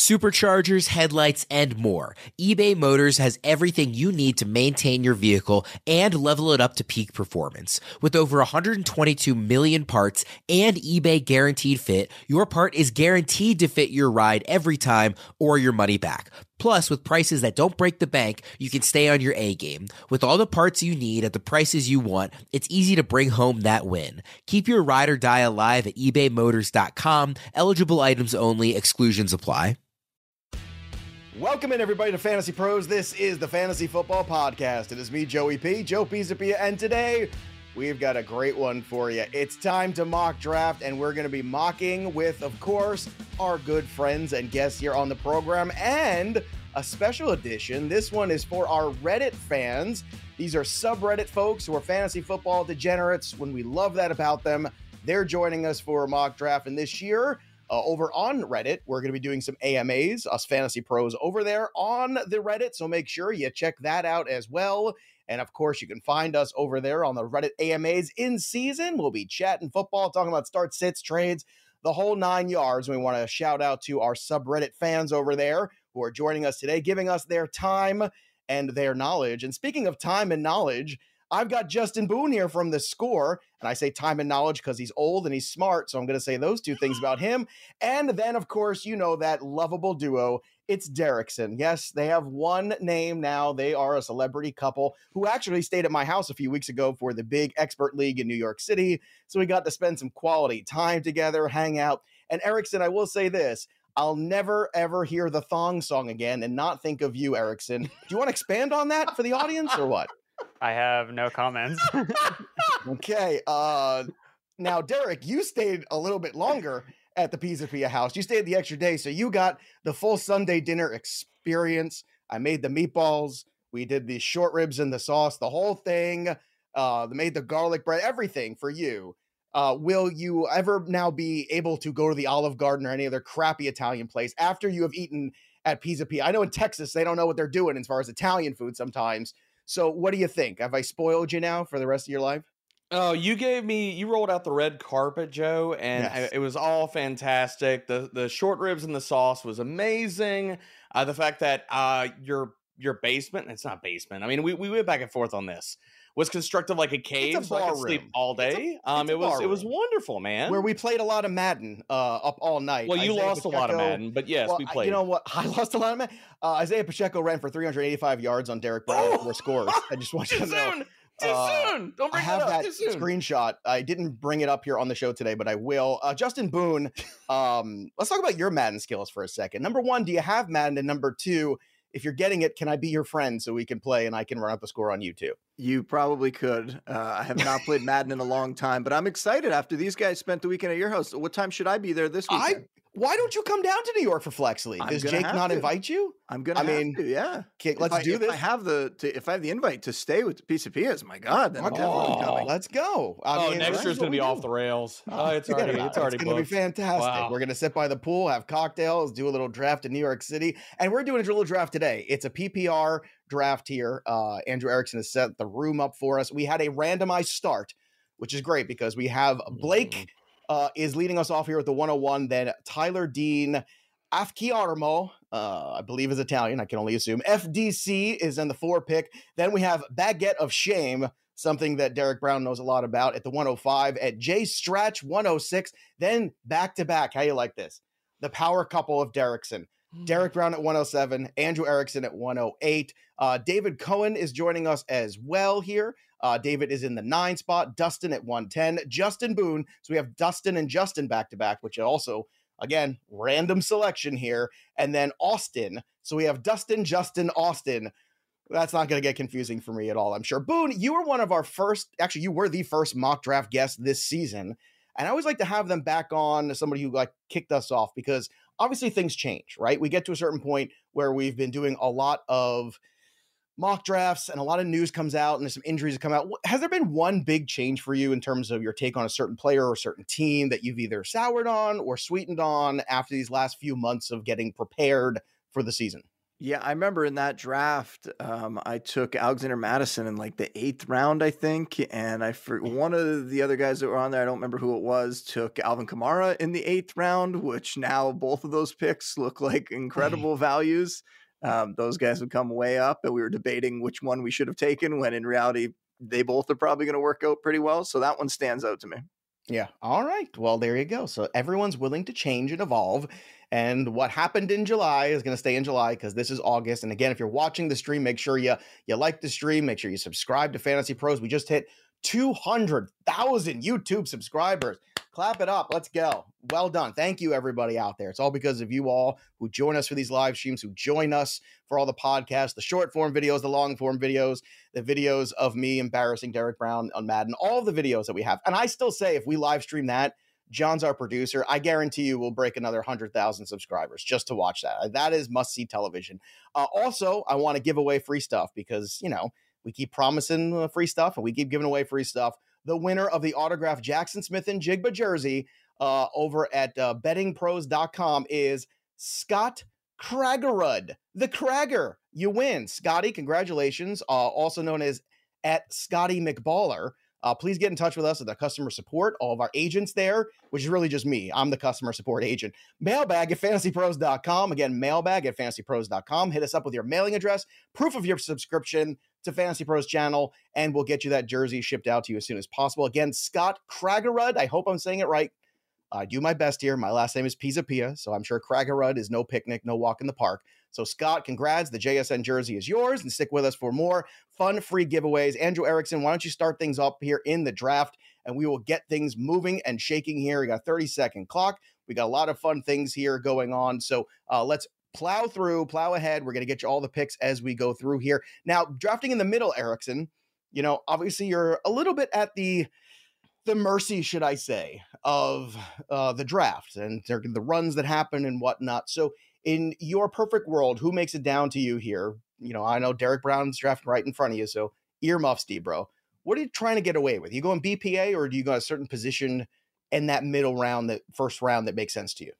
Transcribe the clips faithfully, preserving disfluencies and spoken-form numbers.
superchargers, headlights, and more. eBay Motors has everything you need to maintain your vehicle and level it up to peak performance. With over one hundred twenty-two million parts and eBay Guaranteed Fit, your part is guaranteed to fit your ride every time or your money back. Plus, with prices that don't break the bank, you can stay on your A-game. With all the parts you need at the prices you want, it's easy to bring home that win. Keep your ride or die alive at ebay motors dot com. Eligible items only. Exclusions apply. Welcome in, everybody, to Fantasy Pros. This is the Fantasy Football Podcast. It is me, Joey P., Joe Pesapia, and today we've got a great one for you. It's time to mock draft, and we're going to be mocking with, of course, our good friends and guests here on the program, and a special edition. This one is for our Reddit fans. These are subreddit folks who are fantasy football degenerates. When we love that about them, they're joining us for a mock draft. And this year, uh, over on Reddit, we're going to be doing some A M As, us fantasy pros over there on the Reddit. So make sure you check that out as well. And of course, you can find us over there on the Reddit A M As in season. We'll be chatting football, talking about starts, sits, trades, the whole nine yards. And we want to shout out to our subreddit fans over there who are joining us today, giving us their time and their knowledge. And speaking of time and knowledge, I've got Justin Boone here from The Score. And I say time and knowledge because he's old and he's smart. So I'm going to say those two things about him. And then, of course, you know that lovable duo. It's Derrickson. Yes, they have one name now. They are a celebrity couple who actually stayed at my house a few weeks ago for the big expert league in New York City. So we got to spend some quality time together, hang out. And Erickson, I will say this. I'll never, ever hear the thong song again and not think of you, Erickson. Do you want to expand on that for the audience or what? I have no comments. Okay. Uh, now, Derek, you stayed a little bit longer at the Pesapia house. You stayed the extra day, so you got the full Sunday dinner experience. I made the meatballs. We did the short ribs and the sauce, the whole thing. Uh, made the garlic bread, everything for you. Uh, will you ever now be able to go to the Olive Garden or any other crappy Italian place after you have eaten at Pesapia? I know in Texas, they don't know what they're doing as far as Italian food sometimes. So what do you think? Have I spoiled you now for the rest of your life? Oh, you gave me, you rolled out the red carpet, Joe, and yes. I, it was all fantastic. The the short ribs and the sauce was amazing. Uh, the fact that uh, your your basement, it's not basement. I mean, we, we went back and forth on this. Was constructed like a cave, a so I could room. Sleep all day. A, um, it was it was wonderful, man. Where we played a lot of Madden uh, up all night. Well, you Isaiah lost Pacheco, a lot of Madden, but yes, well, we played. I, you know what? I lost a lot of Madden. Uh, Isaiah Pacheco ran for three hundred eighty-five yards on Derek Brown oh! four scores. I just want you to know. Soon. Too uh, soon. Don't bring I have it up. That Too soon. Screenshot. I didn't bring it up here on the show today, but I will. Uh, Justin Boone, um, let's talk about your Madden skills for a second. Number one, do you have Madden? And number two, if you're getting it, can I be your friend so we can play and I can run up the score on you too? You probably could. Uh, I have not played Madden in a long time, but I'm excited after these guys spent the weekend at your house. What time should I be there this weekend? I, why don't you come down to New York for Flex League? I'm Does Jake not to. invite you? I'm going to I have mean, to, yeah. Okay, let's I, do this. I have the, to, if I have the invite to stay with Pesapias, my God, then I'm oh, coming. Let's go. I oh, mean, next year's going to be off do. the rails. Oh, it's already, it's already It's going to be fantastic. Wow. We're going to sit by the pool, have cocktails, do a little draft in New York City. And we're doing a little draft today. It's a P P R draft here. Uh, Andrew Erickson has set the room up for us. We had a randomized start, which is great because we have Blake mm. uh, is leading us off here with the one oh one. Then Tyler Dean, Afkiarmo, uh, I believe is Italian. I can only assume. F D C is in the four pick. Then we have Baguette of Shame, something that Derek Brown knows a lot about, at the one oh five, at Jay Stratch one oh six. Then back to back. How you like this? The power couple of Derrickson. Derek Brown at one oh seven, Andrew Erickson at one oh eight. Uh, David Cohen is joining us as well here. Uh, David is in the nine spot, Dustin at one ten, Justin Boone. So we have Dustin and Justin back to back, which also, again, random selection here. And then Austin. So we have Dustin, Justin, Austin. That's not going to get confusing for me at all, I'm sure. Boone, you were one of our first, actually, you were the first mock draft guest this season. And I always like to have them back on, somebody who like kicked us off, because obviously things change, right? We get to a certain point where we've been doing a lot of mock drafts and a lot of news comes out and there's some injuries that come out. Has there been one big change for you in terms of your take on a certain player or a certain team that you've either soured on or sweetened on after these last few months of getting prepared for the season? Yeah, I remember in that draft, um, I took Alexander Madison in like the eighth round, I think. And I for one of the other guys that were on there, I don't remember who it was, took Alvin Kamara in the eighth round, which now both of those picks look like incredible values. Um, those guys would come way up, and we were debating which one we should have taken when in reality, they both are probably going to work out pretty well. So that one stands out to me. Yeah. All right. Well, there you go. So everyone's willing to change and evolve. And what happened in July is going to stay in July because this is August. And again, if you're watching the stream, make sure you, you like the stream. Make sure you subscribe to Fantasy Pros. We just hit two hundred thousand YouTube subscribers. Clap it up. Let's go. Well done. Thank you, everybody out there. It's all because of you all who join us for these live streams, who join us for all the podcasts, the short form videos, the long form videos, the videos of me embarrassing Derek Brown on Madden, all the videos that we have. And I still say if we live stream that, John's our producer. I guarantee you we'll break another one hundred thousand subscribers just to watch that. That is must-see television. Uh, also, I want to give away free stuff because, you know, we keep promising uh, free stuff and we keep giving away free stuff. The winner of the autographed Jaxon Smith-Njigba jersey uh, over at uh, betting pros dot com is Scott Kragerud. The Krager. You win. Scotty, congratulations. Uh, also known as at Scotty McBaller. Uh, please get in touch with us at the customer support, all of our agents there, which is really just me. I'm the customer support agent. Mailbag at fantasy pros dot com. Again, mailbag at fantasy pros dot com. Hit us up with your mailing address, proof of your subscription to Fantasy Pros channel, and we'll get you that jersey shipped out to you as soon as possible. Again, Scott Kragerud. I hope I'm saying it right. I do my best here. My last name is Pesapia, so I'm sure Kragerud is no picnic, no walk in the park. So, Scott, congrats. The J S N jersey is yours, and stick with us for more fun, free giveaways. Andrew Erickson, why don't you start things up here in the draft, and we will get things moving and shaking here. We got a thirty-second clock. We got a lot of fun things here going on. So uh, let's plow through, plow ahead. We're going to get you all the picks as we go through here. Now, drafting in the middle, Erickson, you know, obviously you're a little bit at the the mercy, should I say, of uh, the draft and the runs that happen and whatnot. So in your perfect world, who makes it down to you here? You know, I know Derek Brown's drafting right in front of you, so earmuffs, D, bro. What are you trying to get away with? You going B P A, or do you go a certain position in that middle round, that first round that makes sense to you?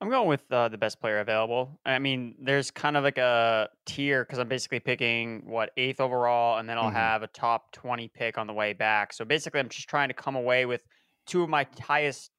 I'm going with uh, the best player available. I mean, there's kind of like a tier because I'm basically picking, what, eighth overall, and then I'll mm-hmm. have a top twenty pick on the way back. So basically, I'm just trying to come away with two of my highest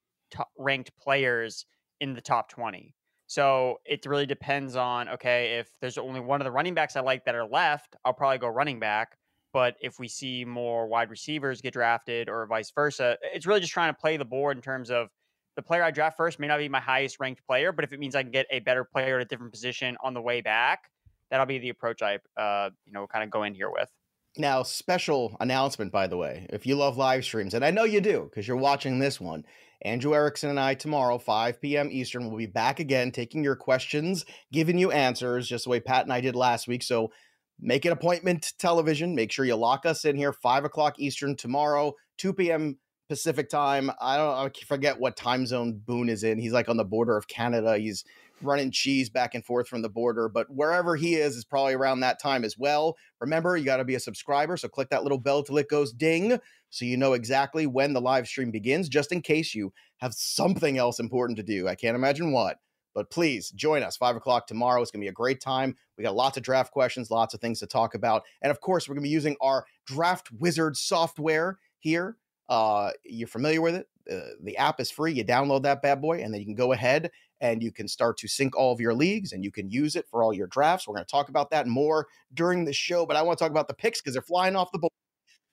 ranked players in the top twenty. So it really depends on, okay, if there's only one of the running backs I like that are left, I'll probably go running back. But if we see more wide receivers get drafted or vice versa, it's really just trying to play the board in terms of the player I draft first may not be my highest ranked player, but if it means I can get a better player at a different position on the way back, that'll be the approach I, uh, you know, kind of go in here with. Now, special announcement, by the way, if you love live streams, and I know you do because you're watching this one, Andrew Erickson and I tomorrow, five p m Eastern, we'll be back again, taking your questions, giving you answers, just the way Pat and I did last week. So make an appointment to television. Make sure you lock us in here, five o'clock Eastern tomorrow, two p m Pacific time. I don't I forget what time zone Boone is in. He's like on the border of Canada. He's running cheese back and forth from the border, but wherever he is, is probably around that time as well. Remember, you got to be a subscriber. So click that little bell till it goes ding, so you know exactly when the live stream begins, just in case you have something else important to do. I can't imagine what, but please join us five o'clock tomorrow. It's going to be a great time. We got lots of draft questions, lots of things to talk about. And of course, we're going to be using our Draft Wizard software here. Uh, you're familiar with it. Uh, the app is free. You download that bad boy, and then you can go ahead and you can start to sync all of your leagues, and you can use it for all your drafts. We're going to talk about that more during the show, but I want to talk about the picks because they're flying off the board.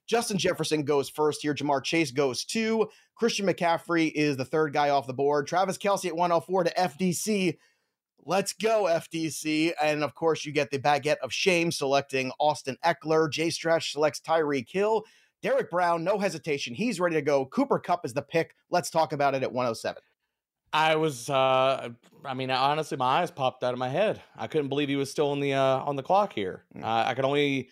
Justin Jefferson goes first here. Jamar Chase goes two. Christian McCaffrey is the third guy off the board. Travis Kelce at one oh four to F D C. Let's go, F D C. And of course, you get the Baguette of Shame selecting Austin Eckler. Jay Stratch selects Tyreek Hill. Derek Brown, no hesitation. He's ready to go. Cooper Kupp is the pick. Let's talk about it at one oh seven. I was, uh, I mean, honestly, my eyes popped out of my head. I couldn't believe he was still on the uh, on the clock here. Uh, I could only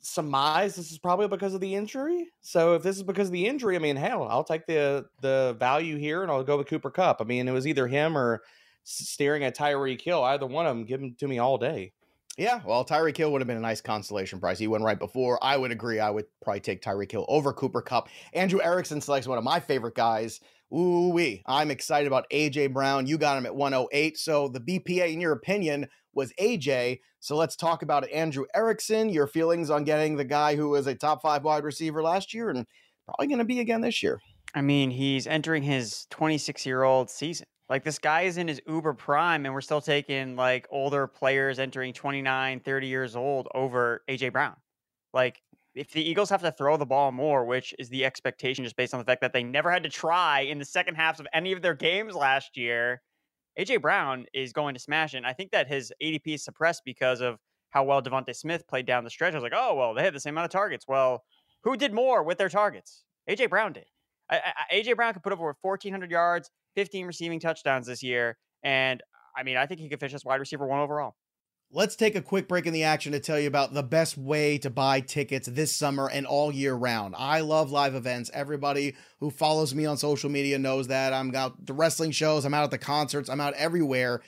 surmise this is probably because of the injury. So if this is because of the injury, I mean, hell, I'll take the the value here and I'll go with Cooper Kupp. I mean, it was either him or staring at Tyreek Hill. Either one of them, give him to me all day. Yeah, well, Tyreek Hill would have been a nice consolation prize. He went right before. I would agree. I would probably take Tyreek Hill over Cooper Kupp. Andrew Erickson selects one of my favorite guys. Ooh-wee. I'm excited about A J Brown. You got him at one oh eight. So the B P A, in your opinion, was A J. So let's talk about it. Andrew Erickson, your feelings on getting the guy who was a top five wide receiver last year and probably going to be again this year. I mean, he's entering his twenty-six-year-old season. Like, this guy is in his uber prime, and we're still taking, like, older players entering twenty-nine, thirty years old over A J Brown. Like, if the Eagles have to throw the ball more, which is the expectation just based on the fact that they never had to try in the second halves of any of their games last year, A J Brown is going to smash it. And I think that his A D P is suppressed because of how well Devontae Smith played down the stretch. I was like, oh, well, they had the same amount of targets. Well, who did more with their targets? A J Brown did. I, I, A J Brown could put over fourteen hundred yards, fifteen receiving touchdowns this year. And I mean, I think he could finish as wide receiver one overall. Let's take a quick break in the action to tell you about the best way to buy tickets this summer and all year round. I love live events. Everybody who follows me on social media knows that. I'm out the wrestling shows. I'm out at the concerts. I'm out everywhere.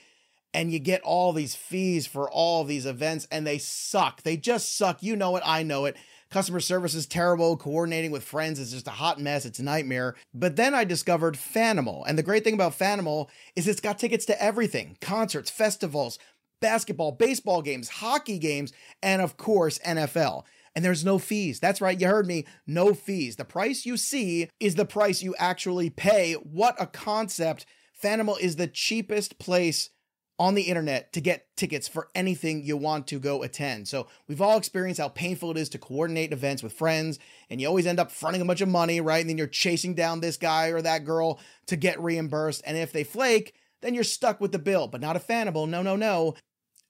And you get all these fees for all these events, and they suck. They just suck. You know it. I know it. Customer service is terrible. Coordinating with friends is just a hot mess. It's a nightmare. But then I discovered Fanimal. And the great thing about Fanimal is it's got tickets to everything. Concerts, festivals, basketball, baseball games, hockey games, and of course, N F L. And there's no fees. That's right. You heard me. No fees. The price you see is the price you actually pay. What a concept. Fanimal is the cheapest place on the internet to get tickets for anything you want to go attend. So we've all experienced how painful it is to coordinate events with friends, and you always end up fronting a bunch of money, right? And then you're chasing down this guy or that girl to get reimbursed. And if they flake, then you're stuck with the bill, but not a Fanimal. No, no, no.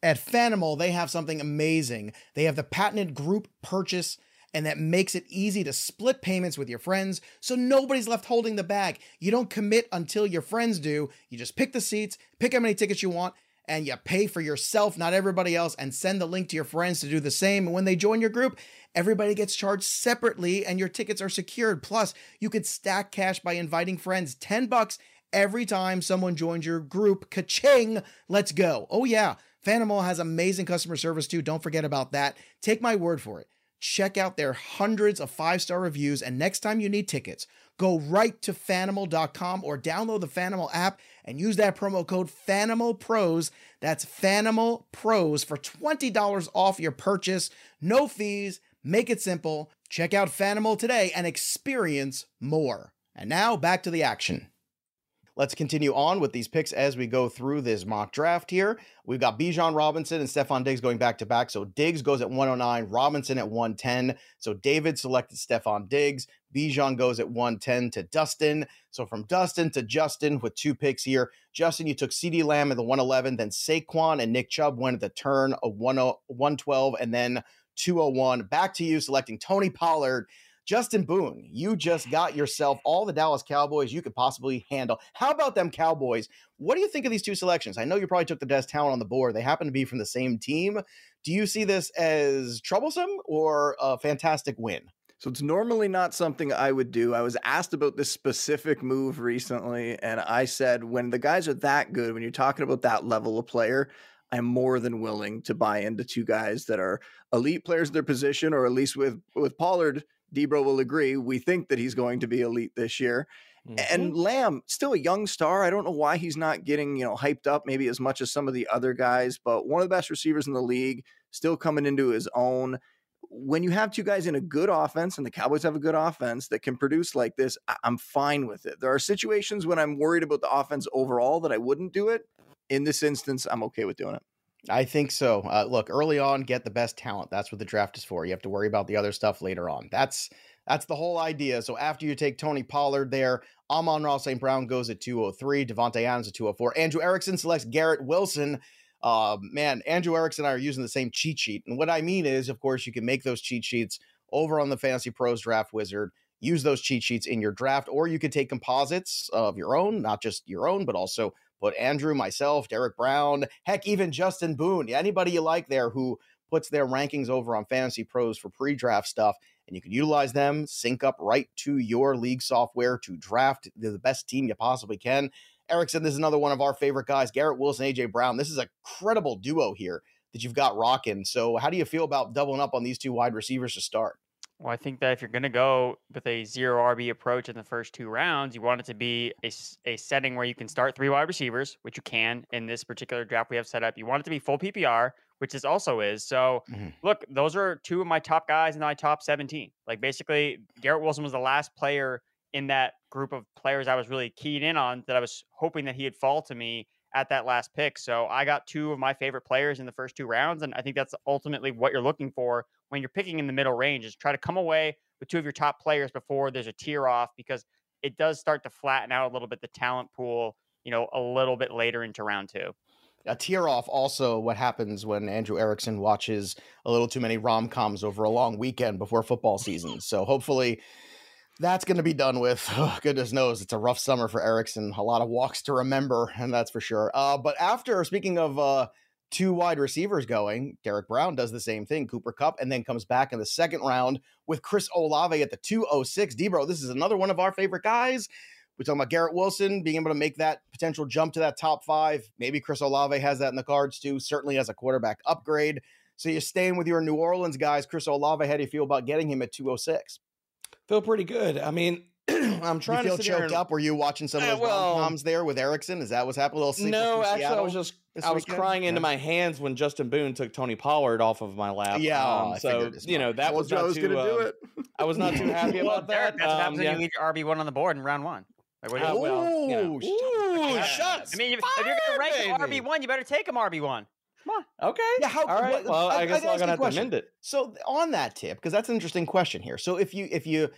At Fanimal, they have something amazing. They have the patented group purchase, and that makes it easy to split payments with your friends, so nobody's left holding the bag. You don't commit until your friends do. You just pick the seats, pick how many tickets you want, and you pay for yourself, not everybody else, and send the link to your friends to do the same. And when they join your group, everybody gets charged separately, and your tickets are secured. Plus, you could stack cash by inviting friends. ten bucks every time someone joins your group. Ka-ching! Let's go. Oh yeah, Fanimal has amazing customer service too. Don't forget about that. Take my word for it. Check out their hundreds of five-star reviews, and next time you need tickets, go right to Fanimal dot com or download the Fanimal app and use that promo code FanimalPros. That's FanimalPros for twenty dollars off your purchase. No fees. Make it simple. Check out Fanimal today and experience more. And now back to the action. Let's continue on with these picks as we go through this mock draft here. We've got Bijan Robinson and Stephon Diggs going back-to-back. So Diggs goes at one oh nine, Robinson at one ten. So David selected Stephon Diggs. Bijan goes at one ten to Dustin. So from Dustin to Justin with two picks here. Justin, you took CeeDee Lamb at the one eleven. Then Saquon and Nick Chubb went at the turn of one twelve and then two oh one. Back to you selecting Tony Pollard. Justin Boone, you just got yourself all the Dallas Cowboys you could possibly handle. How about them Cowboys? What do you think of these two selections? I know you probably took the best talent on the board. They happen to be from the same team. Do you see this as troublesome or a fantastic win? So it's normally not something I would do. I was asked about this specific move recently, and I said, when the guys are that good, when you're talking about that level of player, I'm more than willing to buy into two guys that are elite players in their position, or at least with, with Pollard, Debro will agree. We think that he's going to be elite this year. Mm-hmm. And Lamb, still a young star. I don't know why he's not getting, you know, hyped up maybe as much as some of the other guys, but one of the best receivers in the league, still coming into his own. When you have two guys in a good offense, and the Cowboys have a good offense that can produce like this, I- I'm fine with it. There are situations when I'm worried about the offense overall that I wouldn't do it. In this instance, I'm okay with doing it. I think so. Uh, look, early on, get the best talent. That's what the draft is for. You have to worry about the other stuff later on. That's that's the whole idea. So after you take Tony Pollard there, Amon-Ra Saint Brown goes at two oh three. Devontae Adams at two oh four. Andrew Erickson selects Garrett Wilson. Uh, man, Andrew Erickson and I are using the same cheat sheet. And what I mean is, of course, you can make those cheat sheets over on the Fantasy Pros Draft Wizard. Use those cheat sheets in your draft, or you could take composites of your own, not just your own, but also But Andrew, myself, Derek Brown, heck, even Justin Boone, anybody you like there who puts their rankings over on Fantasy Pros for pre-draft stuff, and you can utilize them, sync up right to your league software to draft the best team you possibly can. Erickson, this is another one of our favorite guys, Garrett Wilson, A J Brown. This is a credible duo here. that you've got rocking. So how do you feel about doubling up on these two wide receivers to start? Well, I think that if you're going to go with a zero R B approach in the first two rounds, you want it to be a, a setting where you can start three wide receivers, which you can in this particular draft we have set up. You want it to be full P P R, which this also is. So mm-hmm. look, those are two of my top guys in my top seventeen. Like basically Garrett Wilson was the last player in that group of players I was really keyed in on that I was hoping that he would fall to me at that last pick. So I got two of my favorite players in the first two rounds. And I think that's ultimately what you're looking for when you're picking in the middle range, is try to come away with two of your top players before there's a tier off, because it does start to flatten out a little bit the talent pool, you know, a little bit later into round two. A tear off also what happens when Andrew Erickson watches a little too many rom-coms over a long weekend before football season. So hopefully that's going to be done with. Oh, goodness knows it's a rough summer for Erickson. A lot of walks to remember, and that's for sure. Uh, but after, speaking of uh, two wide receivers going, Derek Brown does the same thing, Cooper Kupp, and then comes back in the second round with Chris Olave at the two oh six. D-Bro, this is another one of our favorite guys. We're talking about Garrett Wilson being able to make that potential jump to that top five. Maybe Chris Olave has that in the cards too, certainly as a quarterback upgrade. So you're staying with your New Orleans guys. Chris Olave, how do you feel about getting him at two oh six? Feel pretty good. I mean, I'm trying you feel to feel choked and... up. Were you watching some of those uh, well, rom-coms there with Erickson? Is that what's happening? No, actually, Seattle I was just I was weekend? crying yeah. into my hands when Justin Boone took Tony Pollard off of my lap. Yeah, um, oh, so you know that I was, was not I was too, gonna um, do it. I was not too happy about that. That's um, what happens yeah. when you leave your R B one on the board in round one. Like, what do you oh, well, you know. Ooh, shots. I mean, if, if you're gonna rank him R B one, you better take him R B one. Come on. Okay. Yeah, how, All right. What, well, I, I guess I'm gonna have to amend it. So on that tip, because that's an interesting question here. So if you if you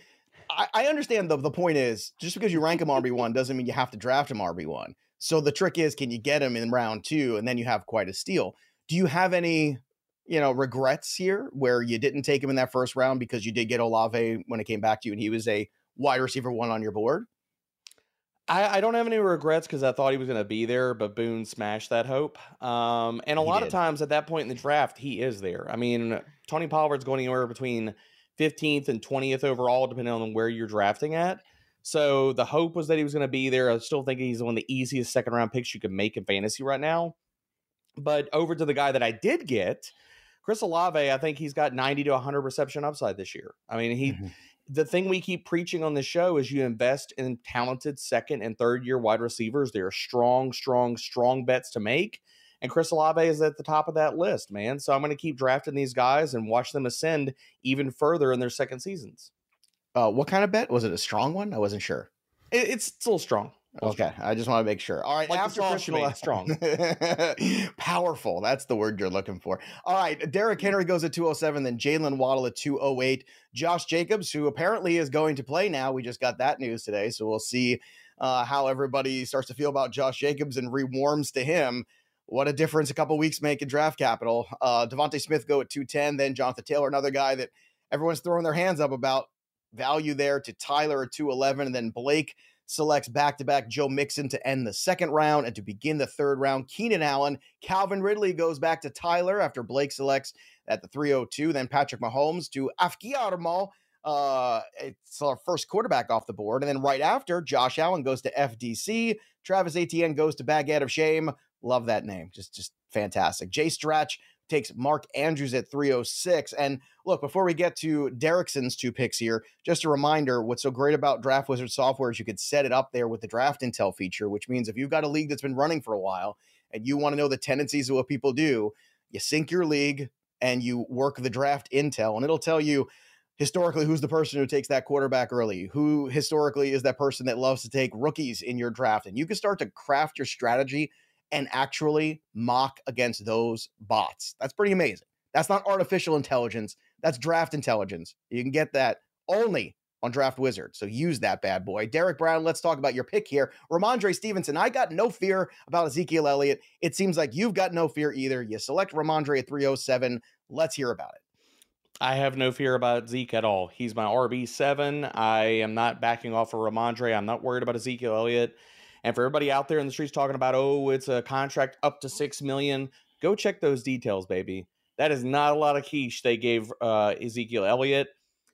I understand the, the point is just because you rank him R B one doesn't mean you have to draft him R B one. So the trick is, can you get him in round two? And then you have quite a steal. Do you have any, you know, regrets here where you didn't take him in that first round because you did get Olave when it came back to you and he was a wide receiver one on your board? I, I don't have any regrets because I thought he was going to be there, but Boone smashed that hope. Um, and a he lot did. of times at that point in the draft, he is there. I mean, Tony Pollard's going anywhere between fifteenth and twentieth overall, depending on where you're drafting at. So the hope was that he was going to be there. I still think he's one of the easiest second round picks you can make in fantasy right now. But over to the guy that I did get, Chris Olave, I think he's got ninety to one hundred reception upside this year. I mean, he, mm-hmm. the thing we keep preaching on the show is you invest in talented second and third year wide receivers. They are strong, strong, strong bets to make. And Chris Olave is at the top of that list, man. So I'm going to keep drafting these guys and watch them ascend even further in their second seasons. Uh, what kind of bet? Was it a strong one? I wasn't sure. It, it's still strong. Okay. Strong. I just want to make sure. All right. Like after Christian Watson. Strong. Powerful. That's the word you're looking for. All right. Derrick Henry goes at two oh seven, then Jaylen Waddle at two oh eight. Josh Jacobs, who apparently is going to play now. We just got that news today. So we'll see uh, how everybody starts to feel about Josh Jacobs and rewarms to him. What a difference a couple weeks make in draft capital. Uh, Devontae Smith go at two ten, then Jonathan Taylor, another guy that everyone's throwing their hands up about value there, to Tyler at two eleven, and then Blake selects back-to-back Joe Mixon to end the second round and to begin the third round. Keenan Allen, Calvin Ridley goes back to Tyler after Blake selects at the three oh two, then Patrick Mahomes to Afkiarmo. Uh, it's our first quarterback off the board. And then right after, Josh Allen goes to F D C. Travis Etienne goes to Baguette of Shame. Love that name. Just, just fantastic. Jay Stratch takes Mark Andrews at three oh six. And look, before we get to Derrickson's two picks here, just a reminder, what's so great about Draft Wizard software is you could set it up there with the draft intel feature, which means if you've got a league that's been running for a while and you want to know the tendencies of what people do, you sync your league and you work the draft intel, and it'll tell you historically who's the person who takes that quarterback early, who historically is that person that loves to take rookies in your draft. And you can start to craft your strategy and actually mock against those bots. That's pretty amazing. That's not artificial intelligence. That's draft intelligence. You can get that only on Draft Wizard. So use that bad boy. Derek Brown, let's talk about your pick here. Ramondre Stevenson, I got no fear about Ezekiel Elliott. It seems like you've got no fear either. You select Ramondre at three oh seven. Let's hear about it. I have no fear about Zeke at all. He's my R B seven. I am not backing off of Ramondre. I'm not worried about Ezekiel Elliott. And for everybody out there in the streets talking about, oh, it's a contract up to six million dollars, go check those details, baby. That is not a lot of quiche they gave uh, Ezekiel Elliott.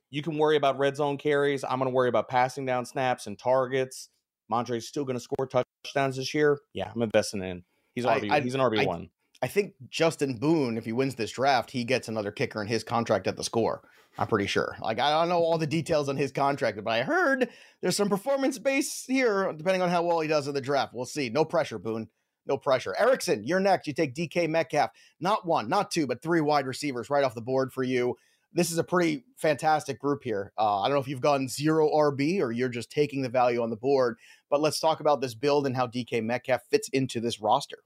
You can worry about red zone carries. I'm going to worry about passing down snaps and targets. Mondre's still going to score touchdowns this year. Yeah, I'm investing in. He's, R B, I, I, he's an R B one. I, I think Justin Boone, if he wins this draft, he gets another kicker in his contract at the Score. I'm pretty sure. Like, I don't know all the details on his contract, but I heard there's some performance base here, depending on how well he does in the draft. We'll see. No pressure, Boone. No pressure. Erickson, you're next. You take D K Metcalf. Not one, not two, but three wide receivers right off the board for you. This is a pretty fantastic group here. Uh, I don't know if you've gone zero R B or you're just taking the value on the board, but let's talk about this build and how D K Metcalf fits into this roster.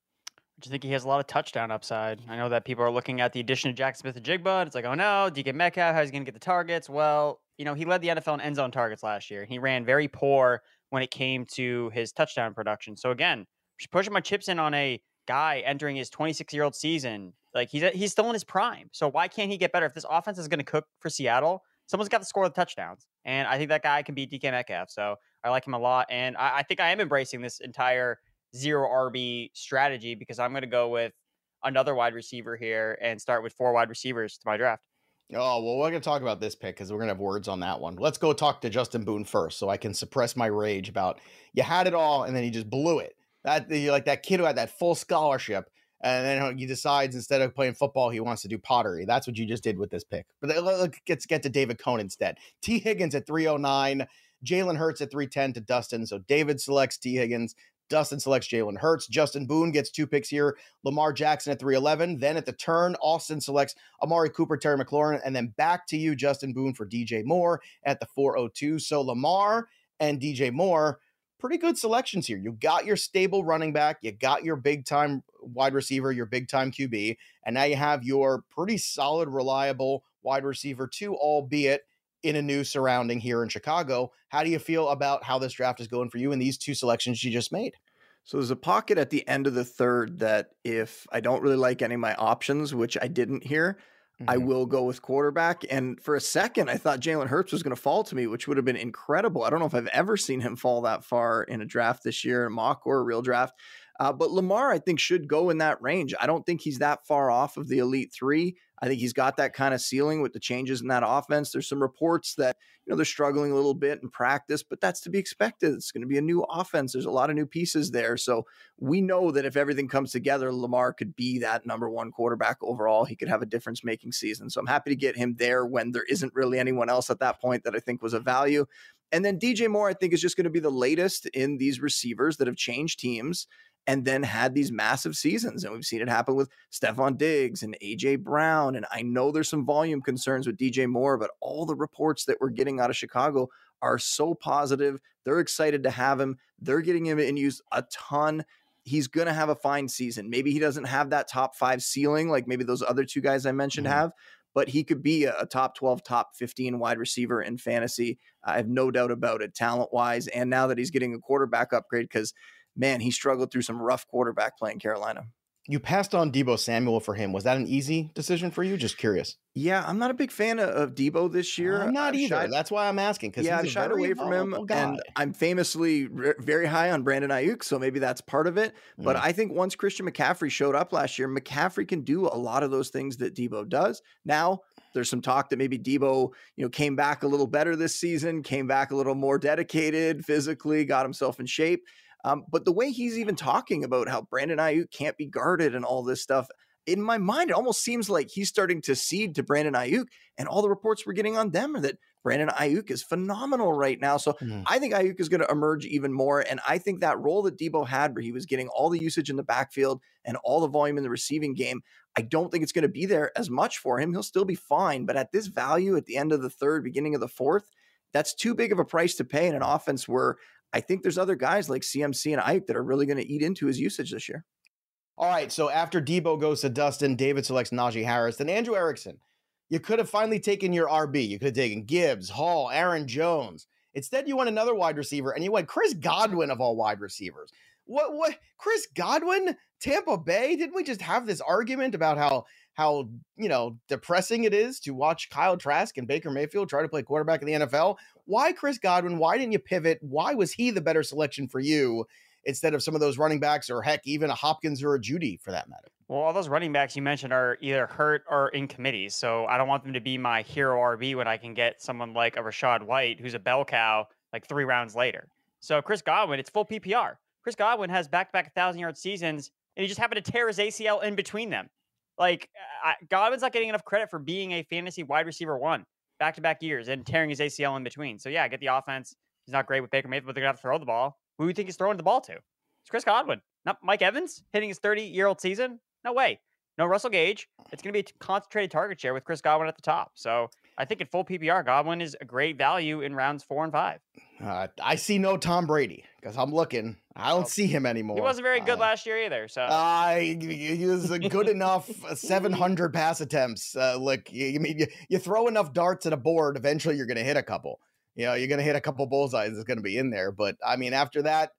I think he has a lot of touchdown upside. I know that people are looking at the addition of Jaxon Smith-Njigba, and it's like, oh no, D K Metcalf, how's he going to get the targets? Well, you know, he led the N F L in end zone targets last year. He ran very poor when it came to his touchdown production. So again, pushing my chips in on a guy entering his twenty-six-year-old season. Like, he's he's still in his prime. So why can't he get better? If this offense is going to cook for Seattle, someone's got to score the touchdowns. And I think that guy can beat D K Metcalf. So I like him a lot. And I, I think I am embracing this entire zero R B strategy because I'm going to go with another wide receiver here and start with four wide receivers to my draft. Oh, well, we're going to talk about this pick because we're going to have words on that one. Let's go talk to Justin Boone first so I can suppress my rage about you had it all and then you just blew it. That you're like that kid who had that full scholarship and then he decides instead of playing football, he wants to do pottery. That's what you just did with this pick. But let's get to David Cohen instead. T. Higgins at three oh nine, Jalen Hurts at three ten to Dustin. So David selects T. Higgins. Dustin selects Jalen Hurts. Justin Boone gets two picks here. Lamar Jackson at three eleven. Then at the turn, Austin selects Amari Cooper, Terry McLaurin. And then back to you, Justin Boone, for D J Moore at the four oh two. So Lamar and D J Moore, pretty good selections here. You got your stable running back. You got your big-time wide receiver, your big-time Q B. And now you have your pretty solid, reliable wide receiver too, albeit in a new surrounding here in Chicago. How do you feel about how this draft is going for you and these two selections you just made? So there's a pocket at the end of the third that if I don't really like any of my options, which I didn't here, mm-hmm. I will go with quarterback. And for a second, I thought Jalen Hurts was going to fall to me, which would have been incredible. I don't know if I've ever seen him fall that far in a draft this year, a mock or a real draft. Uh, but Lamar, I think, should go in that range. I don't think he's that far off of the Elite Three. I think he's got that kind of ceiling with the changes in that offense. There's some reports that, you know, they're struggling a little bit in practice, but that's to be expected. It's going to be a new offense. There's a lot of new pieces there. So we know that if everything comes together, Lamar could be that number one quarterback overall. He could have a difference-making season. So I'm happy to get him there when there isn't really anyone else at that point that I think was of value. And then D J Moore, I think, is just going to be the latest in these receivers that have changed teams and then had these massive seasons. And we've seen it happen with Stephon Diggs and A J Brown. And I know there's some volume concerns with D J Moore, but all the reports that we're getting out of Chicago are so positive. They're excited to have him. They're getting him in use a ton. He's going to have a fine season. Maybe he doesn't have that top five ceiling, like maybe those other two guys I mentioned mm-hmm. have, but he could be a top twelve, top fifteen wide receiver in fantasy. I have no doubt about it, talent-wise. And now that he's getting a quarterback upgrade, because man, he struggled through some rough quarterback play in Carolina. You passed on Debo Samuel for him. Was that an easy decision for you? Just curious. Yeah, I'm not a big fan of, of Debo this year. I'm not I've either. Shied, That's why I'm asking. Because yeah, I've shied away from him, guy. And I'm famously re- very high on Brandon Ayuk, so maybe that's part of it. Mm. But I think once Christian McCaffrey showed up last year, McCaffrey can do a lot of those things that Debo does. Now, there's some talk that maybe Debo, you know, came back a little better this season, came back a little more dedicated physically, got himself in shape. Um, but the way he's even talking about how Brandon Ayuk can't be guarded and all this stuff, in my mind, it almost seems like he's starting to cede to Brandon Ayuk. And all the reports we're getting on them are that Brandon Ayuk is phenomenal right now. So mm. I think Ayuk is going to emerge even more. And I think that role that Debo had where he was getting all the usage in the backfield and all the volume in the receiving game, I don't think it's going to be there as much for him. He'll still be fine. But at this value at the end of the third, beginning of the fourth, that's too big of a price to pay in an offense where I think there's other guys like C M C and Ayuk that are really going to eat into his usage this year. All right, so after Debo goes to Dustin, David selects Najee Harris, then Andrew Erickson. You could have finally taken your R B. You could have taken Gibbs, Hall, Aaron Jones. Instead, you went another wide receiver, and you went Chris Godwin of all wide receivers. What? What? Chris Godwin? Tampa Bay? Didn't we just have this argument about how how you know depressing it is to watch Kyle Trask and Baker Mayfield try to play quarterback in the N F L? Why Chris Godwin? Why didn't you pivot? Why was he the better selection for you instead of some of those running backs or heck, even a Hopkins or a Judy for that matter? Well, all those running backs you mentioned are either hurt or in committees. So I don't want them to be my hero R B when I can get someone like a Rachaad White, who's a bell cow, like three rounds later. So Chris Godwin, it's full P P R. Chris Godwin has back-to-back one thousand-yard seasons and he just happened to tear his A C L in between them. Like, I, Godwin's not getting enough credit for being a fantasy wide receiver one back-to-back years and tearing his A C L in between. So, yeah, I get the offense. He's not great with Baker Mayfield, but they're going to have to throw the ball. Who do you think he's throwing the ball to? It's Chris Godwin, not Mike Evans hitting his thirty-year-old season. No way. No Russell Gage. It's going to be a concentrated target share with Chris Godwin at the top. So I think at full P P R, Godwin is a great value in rounds four and five. Uh, I see no Tom Brady because I'm looking. I don't well, see him anymore. He wasn't very good uh, last year either. So uh, he was a good enough seven hundred pass attempts. Uh, look, you, you mean you, you throw enough darts at a board, eventually you're going to hit a couple. You know, you're going to hit a couple bullseyes. It's going to be in there. But I mean, after that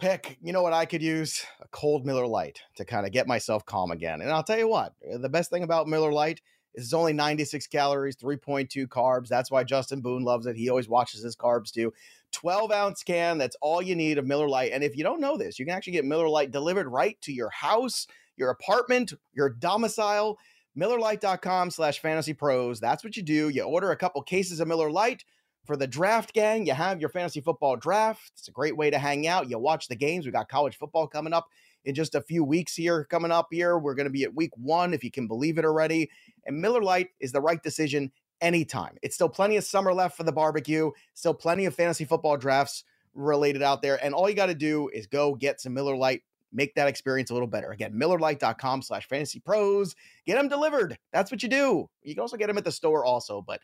pick, you know what I could use? A cold Miller Lite to kind of get myself calm again. And I'll tell you what, the best thing about Miller Lite is it's only ninety-six calories, three point two carbs. That's why Justin Boone loves it. He always watches his carbs too. twelve ounce can. That's all you need of Miller Lite. And if you don't know this, you can actually get Miller Lite delivered right to your house, your apartment, your domicile. Miller Lite dot com slash fantasy pros. That's what you do. You order a couple cases of Miller Lite. For the draft gang, you have your fantasy football draft. It's a great way to hang out. You watch the games. We got college football coming up in just a few weeks here. Coming up here, we're going to be at week one, if you can believe it already. And Miller Lite is the right decision anytime. It's still plenty of summer left for the barbecue. Still plenty of fantasy football drafts related out there. And all you got to do is go get some Miller Lite. Make that experience a little better. Again, Miller Lite dot com slash fantasy pros. Get them delivered. That's what you do. You can also get them at the store also, but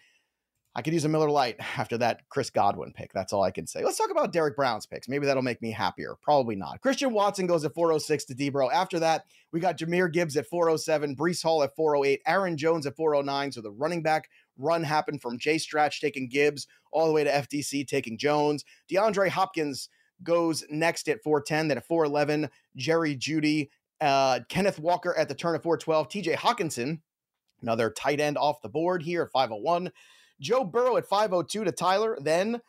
I could use a Miller Lite after that Chris Godwin pick. That's all I can say. Let's talk about Derek Brown's picks. Maybe that'll make me happier. Probably not. Christian Watson goes at four oh six to Debro. After that, we got Jahmyr Gibbs at four oh seven, Breece Hall at four oh eight, Aaron Jones at four oh nine. So the running back run happened from Jay Stratch taking Gibbs all the way to F D C taking Jones. DeAndre Hopkins goes next at four ten, then at four eleven, Jerry Jeudy, uh, Kenneth Walker at the turn at four twelve, T J Hawkinson, another tight end off the board here at five oh one. Joe Burrow at five oh two to Tyler. Then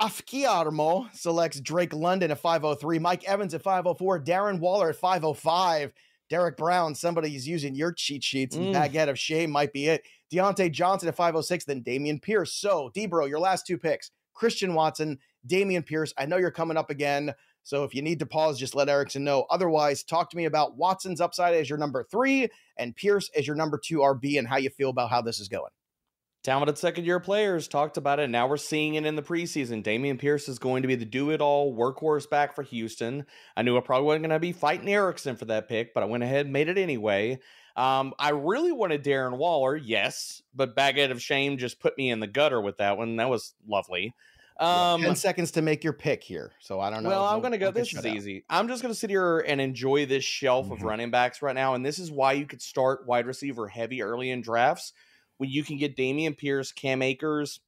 Afkiarmo selects Drake London at five oh three. Mike Evans at five oh four. Darren Waller at five oh five. Derek Brown, somebody's using your cheat sheets. Mm. And Baguette of Shame might be it. Deontay Johnson at five oh six. Then Damian Pierce. So, Debro, your last two picks. Christian Watson, Damian Pierce. I know you're coming up again. So if you need to pause, just let Erickson know. Otherwise, talk to me about Watson's upside as your number three and Pierce as your number two R B and how you feel about how this is going. Talented second-year players, talked about it. Now we're seeing it in the preseason. Damian Pierce is going to be the do-it-all workhorse back for Houston. I knew I probably wasn't going to be fighting Erickson for that pick, but I went ahead and made it anyway. Um, I really wanted Darren Waller, yes, but Baguette of Shame just put me in the gutter with that one. That was lovely. Um, yeah, ten seconds to make your pick here, so I don't know. Well, I'm going to go. This is easy. I'm just going to sit here and enjoy this shelf mm-hmm. of running backs right now, and this is why you could start wide receiver heavy early in drafts. When you can get Damian Pierce, Cam Akers,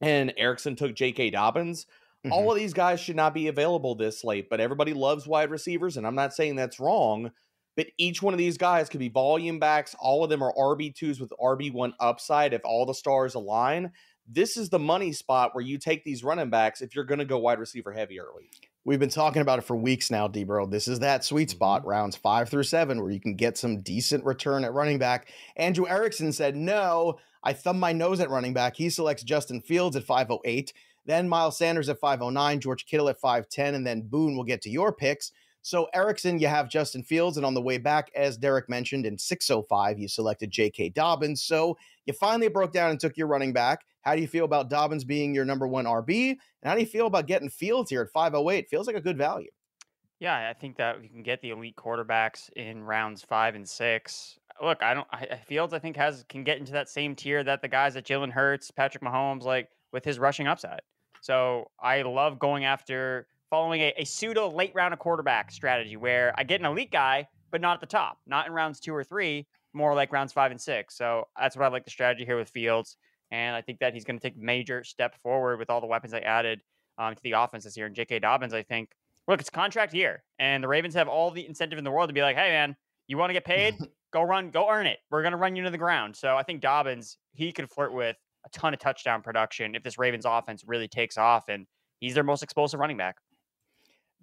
and Erickson took J K Dobbins. Mm-hmm. All of these guys should not be available this late, but everybody loves wide receivers, and I'm not saying that's wrong, but each one of these guys could be volume backs. All of them are R B twos with R B one upside if all the stars align. This is the money spot where you take these running backs if you're going to go wide receiver heavy early. We've been talking about it for weeks now, Debro. This is that sweet spot, rounds five through seven, where you can get some decent return at running back. Andrew Erickson said, no, I thumb my nose at running back. He selects Justin Fields at five oh eight, then Miles Sanders at five oh nine, George Kittle at five ten, and then Boone will get to your picks. So Erickson, you have Justin Fields, and on the way back, as Derek mentioned, in six oh five, you selected J K Dobbins. So you finally broke down and took your running back. How do you feel about Dobbins being your number one R B? And how do you feel about getting Fields here at five oh eight? Feels like a good value. Yeah, I think that we can get the elite quarterbacks in rounds five and six. Look, I don't. I, Fields, I think, has can get into that same tier that the guys at Jalen Hurts, Patrick Mahomes, like with his rushing upside. So I love going after following a, a pseudo late round of quarterback strategy where I get an elite guy, but not at the top, not in rounds two or three, more like rounds five and six. So that's what I like the strategy here with Fields. And I think that he's going to take a major step forward with all the weapons I added um, to the offense this year. And J K Dobbins, I think, look, it's contract year. And the Ravens have all the incentive in the world to be like, hey, man, you want to get paid? Go run, go earn it. We're going to run you into the ground. So I think Dobbins, he could flirt with a ton of touchdown production if this Ravens offense really takes off. And he's their most explosive running back.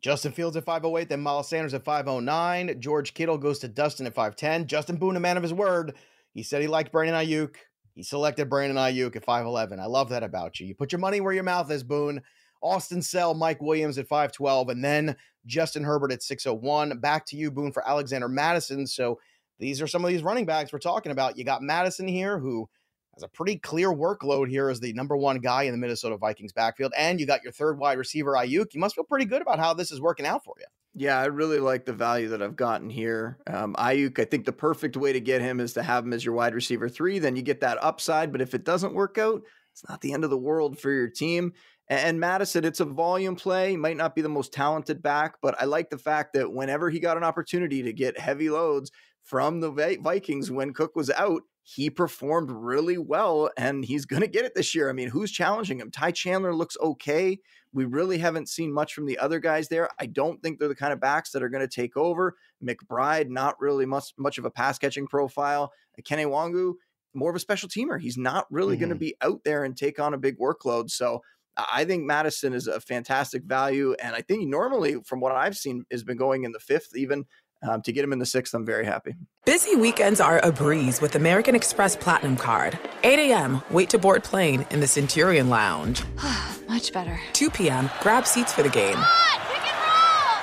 Justin Fields at five oh eight, then Miles Sanders at five oh nine. George Kittle goes to Dustin at five ten. Justin Boone, a man of his word. He said he liked Brandon Ayuk. He selected Brandon Ayuk at five eleven. I love that about you. You put your money where your mouth is, Boone. Austin Sell, Mike Williams at five twelve, and then Justin Herbert at six oh one. Back to you, Boone, for Alexander Mattison. So these are some of these running backs we're talking about. You got Madison here, who has a pretty clear workload here as the number one guy in the Minnesota Vikings backfield. And you got your third wide receiver, Ayuk. You must feel pretty good about how this is working out for you. Yeah, I really like the value that I've gotten here. Um, Ayuk, I think the perfect way to get him is to have him as your wide receiver three. Then you get that upside. But if it doesn't work out, it's not the end of the world for your team. And Madison, it's a volume play. He might not be the most talented back, but I like the fact that whenever he got an opportunity to get heavy loads from the Vikings when Cook was out, he performed really well, and he's going to get it this year. I mean, who's challenging him? Ty Chandler looks okay. We really haven't seen much from the other guys there. I don't think they're the kind of backs that are going to take over. McBride, not really much, much of a pass-catching profile. Akenawangu, more of a special teamer. He's not really mm-hmm. going to be out there and take on a big workload, so I think Madison is a fantastic value, and I think normally, from what I've seen, has been going in the fifth even. Um, to get him in the sixth, I'm very happy. Busy weekends are a breeze with American Express Platinum Card. eight a.m., wait to board plane in the Centurion Lounge. Much better. two p.m., grab seats for the game.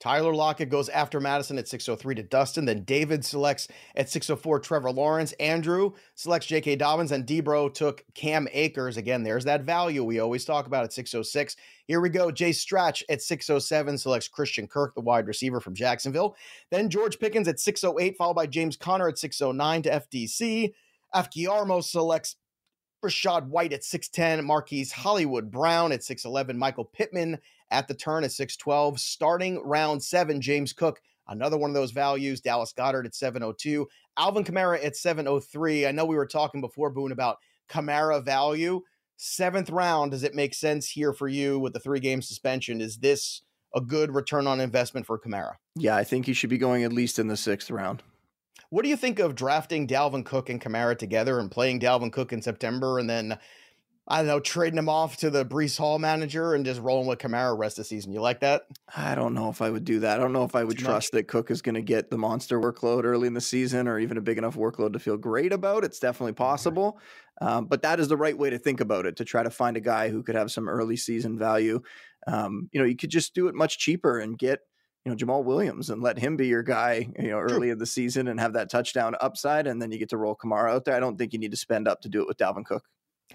Tyler Lockett goes after Madison at six oh three to Dustin. Then David selects at six oh four Trevor Lawrence. Andrew selects J K. Dobbins, and Debro took Cam Akers. Again, there's that value we always talk about at six oh six. Here we go. Jay Stratch at six oh seven selects Christian Kirk, the wide receiver from Jacksonville. Then George Pickens at six oh eight, followed by James Conner at six oh nine to F D C. Afkiarmo selects Rashad White at six ten, Marquise Hollywood Brown at six eleven, Michael Pittman at the turn at six twelve. Starting round seven, James Cook, another one of those values, Dallas Goedert at seven oh two, Alvin Kamara at seven oh three. I know we were talking before, Boone, about Kamara value. Seventh round, does it make sense here for you with the three-game suspension? Is this a good return on investment for Kamara? Yeah, I think he should be going at least in the sixth round. What do you think of drafting Dalvin Cook and Kamara together and playing Dalvin Cook in September and then, I don't know, trading him off to the Breece Hall manager and just rolling with Kamara rest of the season? You like that? I don't know if I would do that. I don't know if I would Too trust much. that Cook is going to get the monster workload early in the season or even a big enough workload to feel great about. It's definitely possible. Um, but that is the right way to think about it, to try to find a guy who could have some early season value. Um, you know, you could just do it much cheaper and get, you know, Jamal Williams and let him be your guy, you know, early in the season and have that touchdown upside. And then you get to roll Kamara out there. I don't think you need to spend up to do it with Dalvin Cook.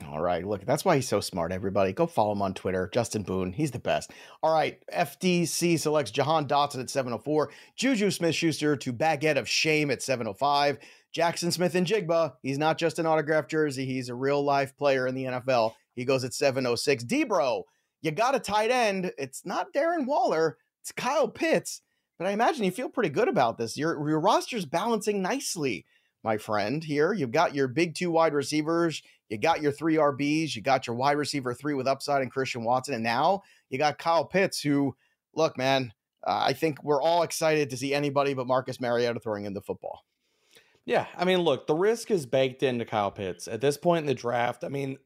All right. Look, that's why he's so smart, everybody. Go follow him on Twitter. Justin Boone. He's the best. All right. F D C selects Jahan Dotson at seven oh four. Juju Smith-Schuster to Baguette of Shame at seven oh five. Jaxon Smith-Njigba. He's not just an autographed jersey. He's a real-life player in the N F L. He goes at seven oh six. D-Bro, you got a tight end. It's not Darren Waller. It's Kyle Pitts. But I imagine you feel pretty good about this. Your, your roster's balancing nicely, my friend, here. You've got your big two wide receivers. You got your three R Bs. You got your wide receiver three with upside and Christian Watson. And now you got Kyle Pitts who, look, man, uh, I think we're all excited to see anybody but Marcus Mariota throwing in the football. Yeah, I mean, look, the risk is baked into Kyle Pitts. At this point in the draft, I mean,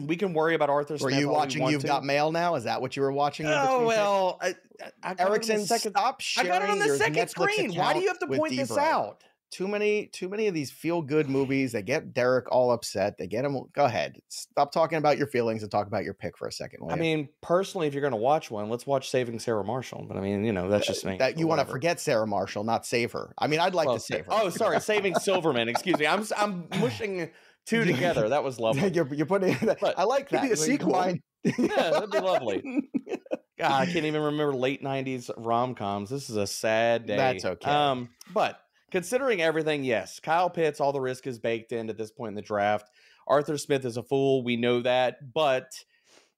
we can worry about Arthur Smith. Were you watching You've Got Mail now? Is that what you were watching? Oh, well. I, I Erickson, second, stop sharing. I got it on the second screen. Why do you have to point this out? Too many, too many of these feel-good movies. They get Derek all upset. They get him. Go ahead. Stop talking about your feelings and talk about your pick for a second. I mean, personally, if you're going to watch one, let's watch Saving Sarah Marshall. But I mean, you know, that's just me. That you want to forget Sarah Marshall, not save her. I mean, I'd like well, to save her. Oh, sorry, Saving Silverman. Excuse me. I'm I'm mushing two together. That was lovely. you're, you're putting. But I like that. Be a sequel. Combine. Yeah, that'd be lovely. God, I can't even remember late nineties rom-coms. This is a sad day. That's okay. Um, but. Considering everything, yes, Kyle Pitts, all the risk is baked in at this point in the draft. Arthur Smith is a fool. We know that, but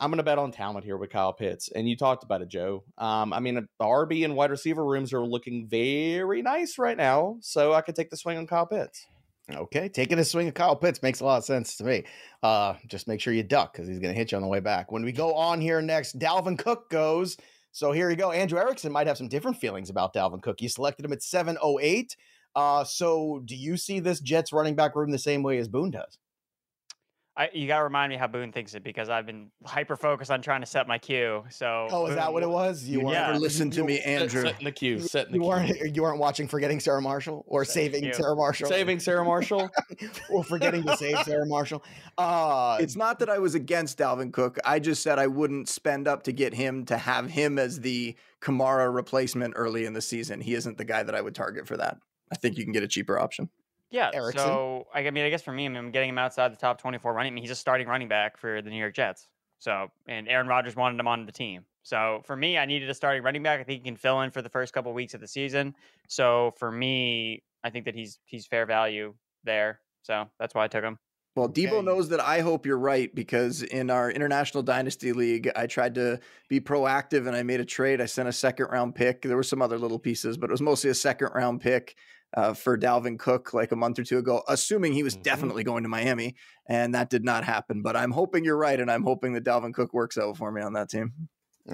I'm going to bet on talent here with Kyle Pitts. And you talked about it, Joe. Um, I mean, the R B and wide receiver rooms are looking very nice right now, so I could take the swing on Kyle Pitts. Okay, taking a swing at Kyle Pitts makes a lot of sense to me. Uh, just make sure you duck because he's going to hit you on the way back. When we go on here next, Dalvin Cook goes. So here you go. Andrew Erickson might have some different feelings about Dalvin Cook. You selected him at seven oh eight. Uh, so do you see this Jets running back room the same way as Boone does? I, you got to remind me how Boone thinks it because I've been hyper-focused on trying to set my cue. So, oh, is Boone, that what it was? You weren't yeah. listening to you, me, Andrew. Setting the cue. Setting the you, cue. Weren't, you weren't watching Forgetting Sarah Marshall or setting Saving Sarah Marshall? Saving Sarah Marshall. Or Forgetting to Save Sarah Marshall. Uh, it's not that I was against Dalvin Cook. I just said I wouldn't spend up to get him to have him as the Kamara replacement early in the season. He isn't the guy that I would target for that. I think you can get a cheaper option. Yeah, Erickson. So I mean, I guess for me, I mean, I'm getting him outside the top twenty-four running. I mean, he's a starting running back for the New York Jets. So, and Aaron Rodgers wanted him on the team. So for me, I needed a starting running back. I think he can fill in for the first couple of weeks of the season. So for me, I think that he's he's fair value there. So that's why I took him. Well, Debo okay. knows that I hope you're right, because in our International Dynasty League, I tried to be proactive and I made a trade. I sent a second round pick. There were some other little pieces, but it was mostly a second round pick. Uh, for Dalvin Cook like a month or two ago, assuming he was mm-hmm. definitely going to Miami, and that did not happen. But I'm hoping you're right, and I'm hoping that Dalvin Cook works out for me on that team.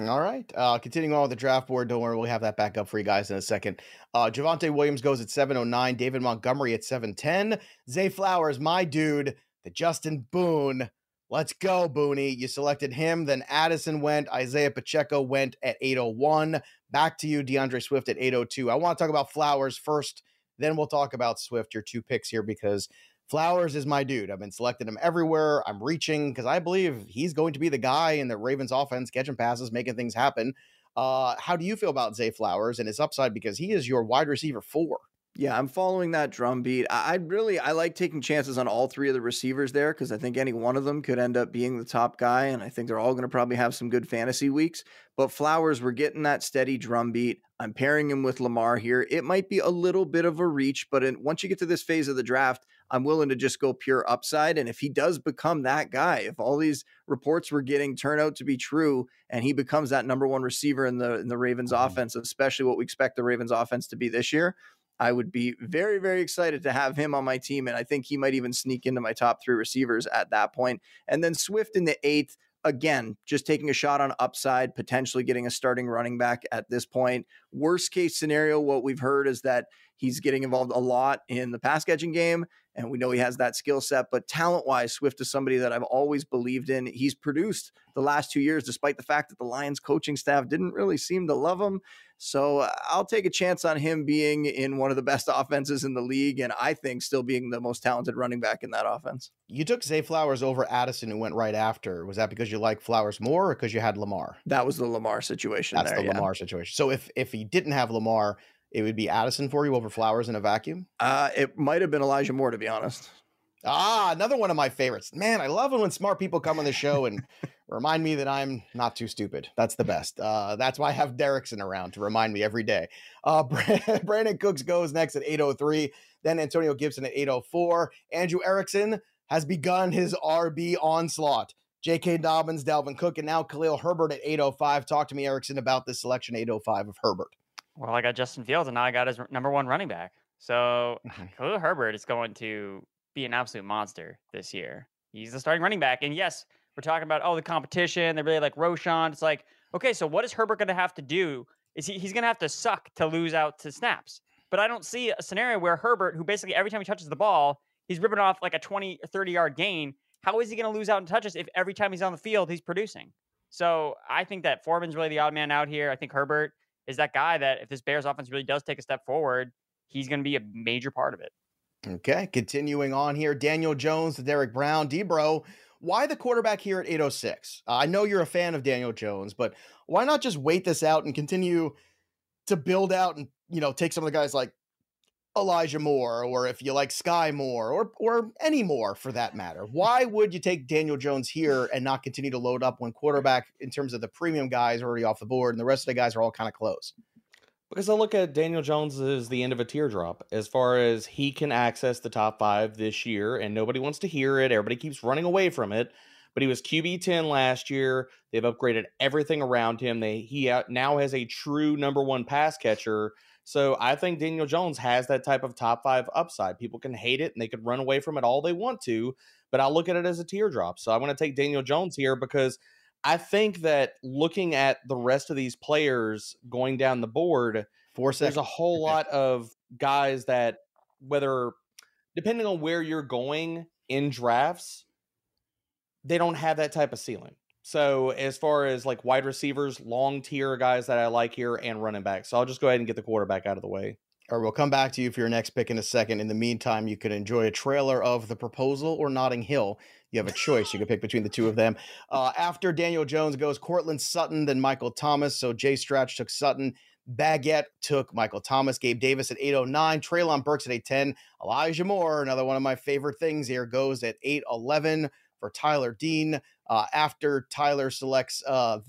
All right. Uh, continuing on with the draft board, don't worry, we'll have that back up for you guys in a second. Uh, Javonte Williams goes at seven oh nine, David Montgomery at seven ten. Zay Flowers, my dude, the Justin Boone. Let's go, Booney. You selected him. Then Addison went. Isaiah Pacheco went at eight oh one. Back to you, DeAndre Swift at eight oh two. I want to talk about Flowers first. Then we'll talk about Swift, your two picks here, because Flowers is my dude. I've been selecting him everywhere. I'm reaching because I believe he's going to be the guy in the Ravens offense, catching passes, making things happen. Uh, how do you feel about Zay Flowers and his upside? Because he is your wide receiver four. Yeah, I'm following that drumbeat. I, I really, I like taking chances on all three of the receivers there because I think any one of them could end up being the top guy. And I think they're all going to probably have some good fantasy weeks. But Flowers, we're getting that steady drumbeat. I'm pairing him with Lamar here. It might be a little bit of a reach, but in, once you get to this phase of the draft, I'm willing to just go pure upside. And if he does become that guy, if all these reports we're getting turn out to be true, and he becomes that number one receiver in the, in the Ravens mm-hmm. offense, especially what we expect the Ravens offense to be this year, I would be very, very excited to have him on my team. And I think he might even sneak into my top three receivers at that point. And then Swift in the eighth, again, just taking a shot on upside, potentially getting a starting running back at this point. Worst case scenario, what we've heard is that he's getting involved a lot in the pass catching game. And we know he has that skill set, but talent-wise, Swift is somebody that I've always believed in. He's produced the last two years, despite the fact that the Lions coaching staff didn't really seem to love him. So I'll take a chance on him being in one of the best offenses in the league, and I think still being the most talented running back in that offense. You took Zay Flowers over Addison, who went right after. Was that because you like Flowers more or because you had Lamar? That was the Lamar situation. That's there, the yeah. Lamar situation. So if, if he didn't have Lamar, it would be Addison for you over Flowers in a vacuum? Uh, it might have been Elijah Moore, to be honest. Ah, another one of my favorites. Man, I love it when smart people come on the show and remind me that I'm not too stupid. That's the best. Uh, that's why I have Derrickson around to remind me every day. Uh, Brandon Cooks goes next at eight oh three. Then Antonio Gibson at eight oh four. Andrew Erickson has begun his R B onslaught. J K. Dobbins, Dalvin Cook, and now Khalil Herbert at eight oh five. Talk to me, Erickson, about this selection eight oh five of Herbert. Well, I got Justin Fields, and now I got his number one running back. So Khalil Herbert is going to be an absolute monster this year. He's the starting running back. And yes, we're talking about, oh, the competition. They're really like Roschon. It's like, okay, so what is Herbert going to have to do? Is he, he's going to have to suck to lose out to snaps. But I don't see a scenario where Herbert, who basically every time he touches the ball, he's ripping off like a twenty, thirty-yard gain. How is he going to lose out in touches if every time he's on the field, he's producing? So I think that Foreman's really the odd man out here. I think Herbert is that guy that if this Bears offense really does take a step forward, he's going to be a major part of it. Okay, continuing on here, Daniel Jones to Derek Brown. D-Bro, why the quarterback here at eight oh six? Uh, I know you're a fan of Daniel Jones, but why not just wait this out and continue to build out and, you know, take some of the guys like Elijah Moore, or if you like Sky Moore, or or any Moore for that matter? Why would you take Daniel Jones here and not continue to load up when quarterback, in terms of the premium guys, already off the board and the rest of the guys are all kind of close? Because I look at Daniel Jones as the end of a teardrop, as far as he can access the top five this year, and nobody wants to hear it. Everybody keeps running away from it, but he was Q B ten last year. They've upgraded everything around him. They he out, now has a true number one pass catcher. So I think Daniel Jones has that type of top five upside. People can hate it and they could run away from it all they want to, but I look at it as a teardrop. So I want to take Daniel Jones here because I think that looking at the rest of these players going down the board, Four there's a whole lot of guys that, whether depending on where you're going in drafts, they don't have that type of ceiling. So as far as like wide receivers, long tier guys that I like here, and running back. So I'll just go ahead and get the quarterback out of the way. Or we'll come back to you for your next pick in a second. In the meantime, you could enjoy a trailer of The Proposal or Notting Hill. You have a choice. You can pick between the two of them. Uh, after Daniel Jones goes Cortland Sutton, then Michael Thomas. So Jay Stratch took Sutton. Baguette took Michael Thomas. Gabe Davis at eight oh nine. Treylon Burks at eight ten. Elijah Moore, another one of my favorite things here, goes at eight eleven for Tyler Dean. Uh, after Tyler selects uh,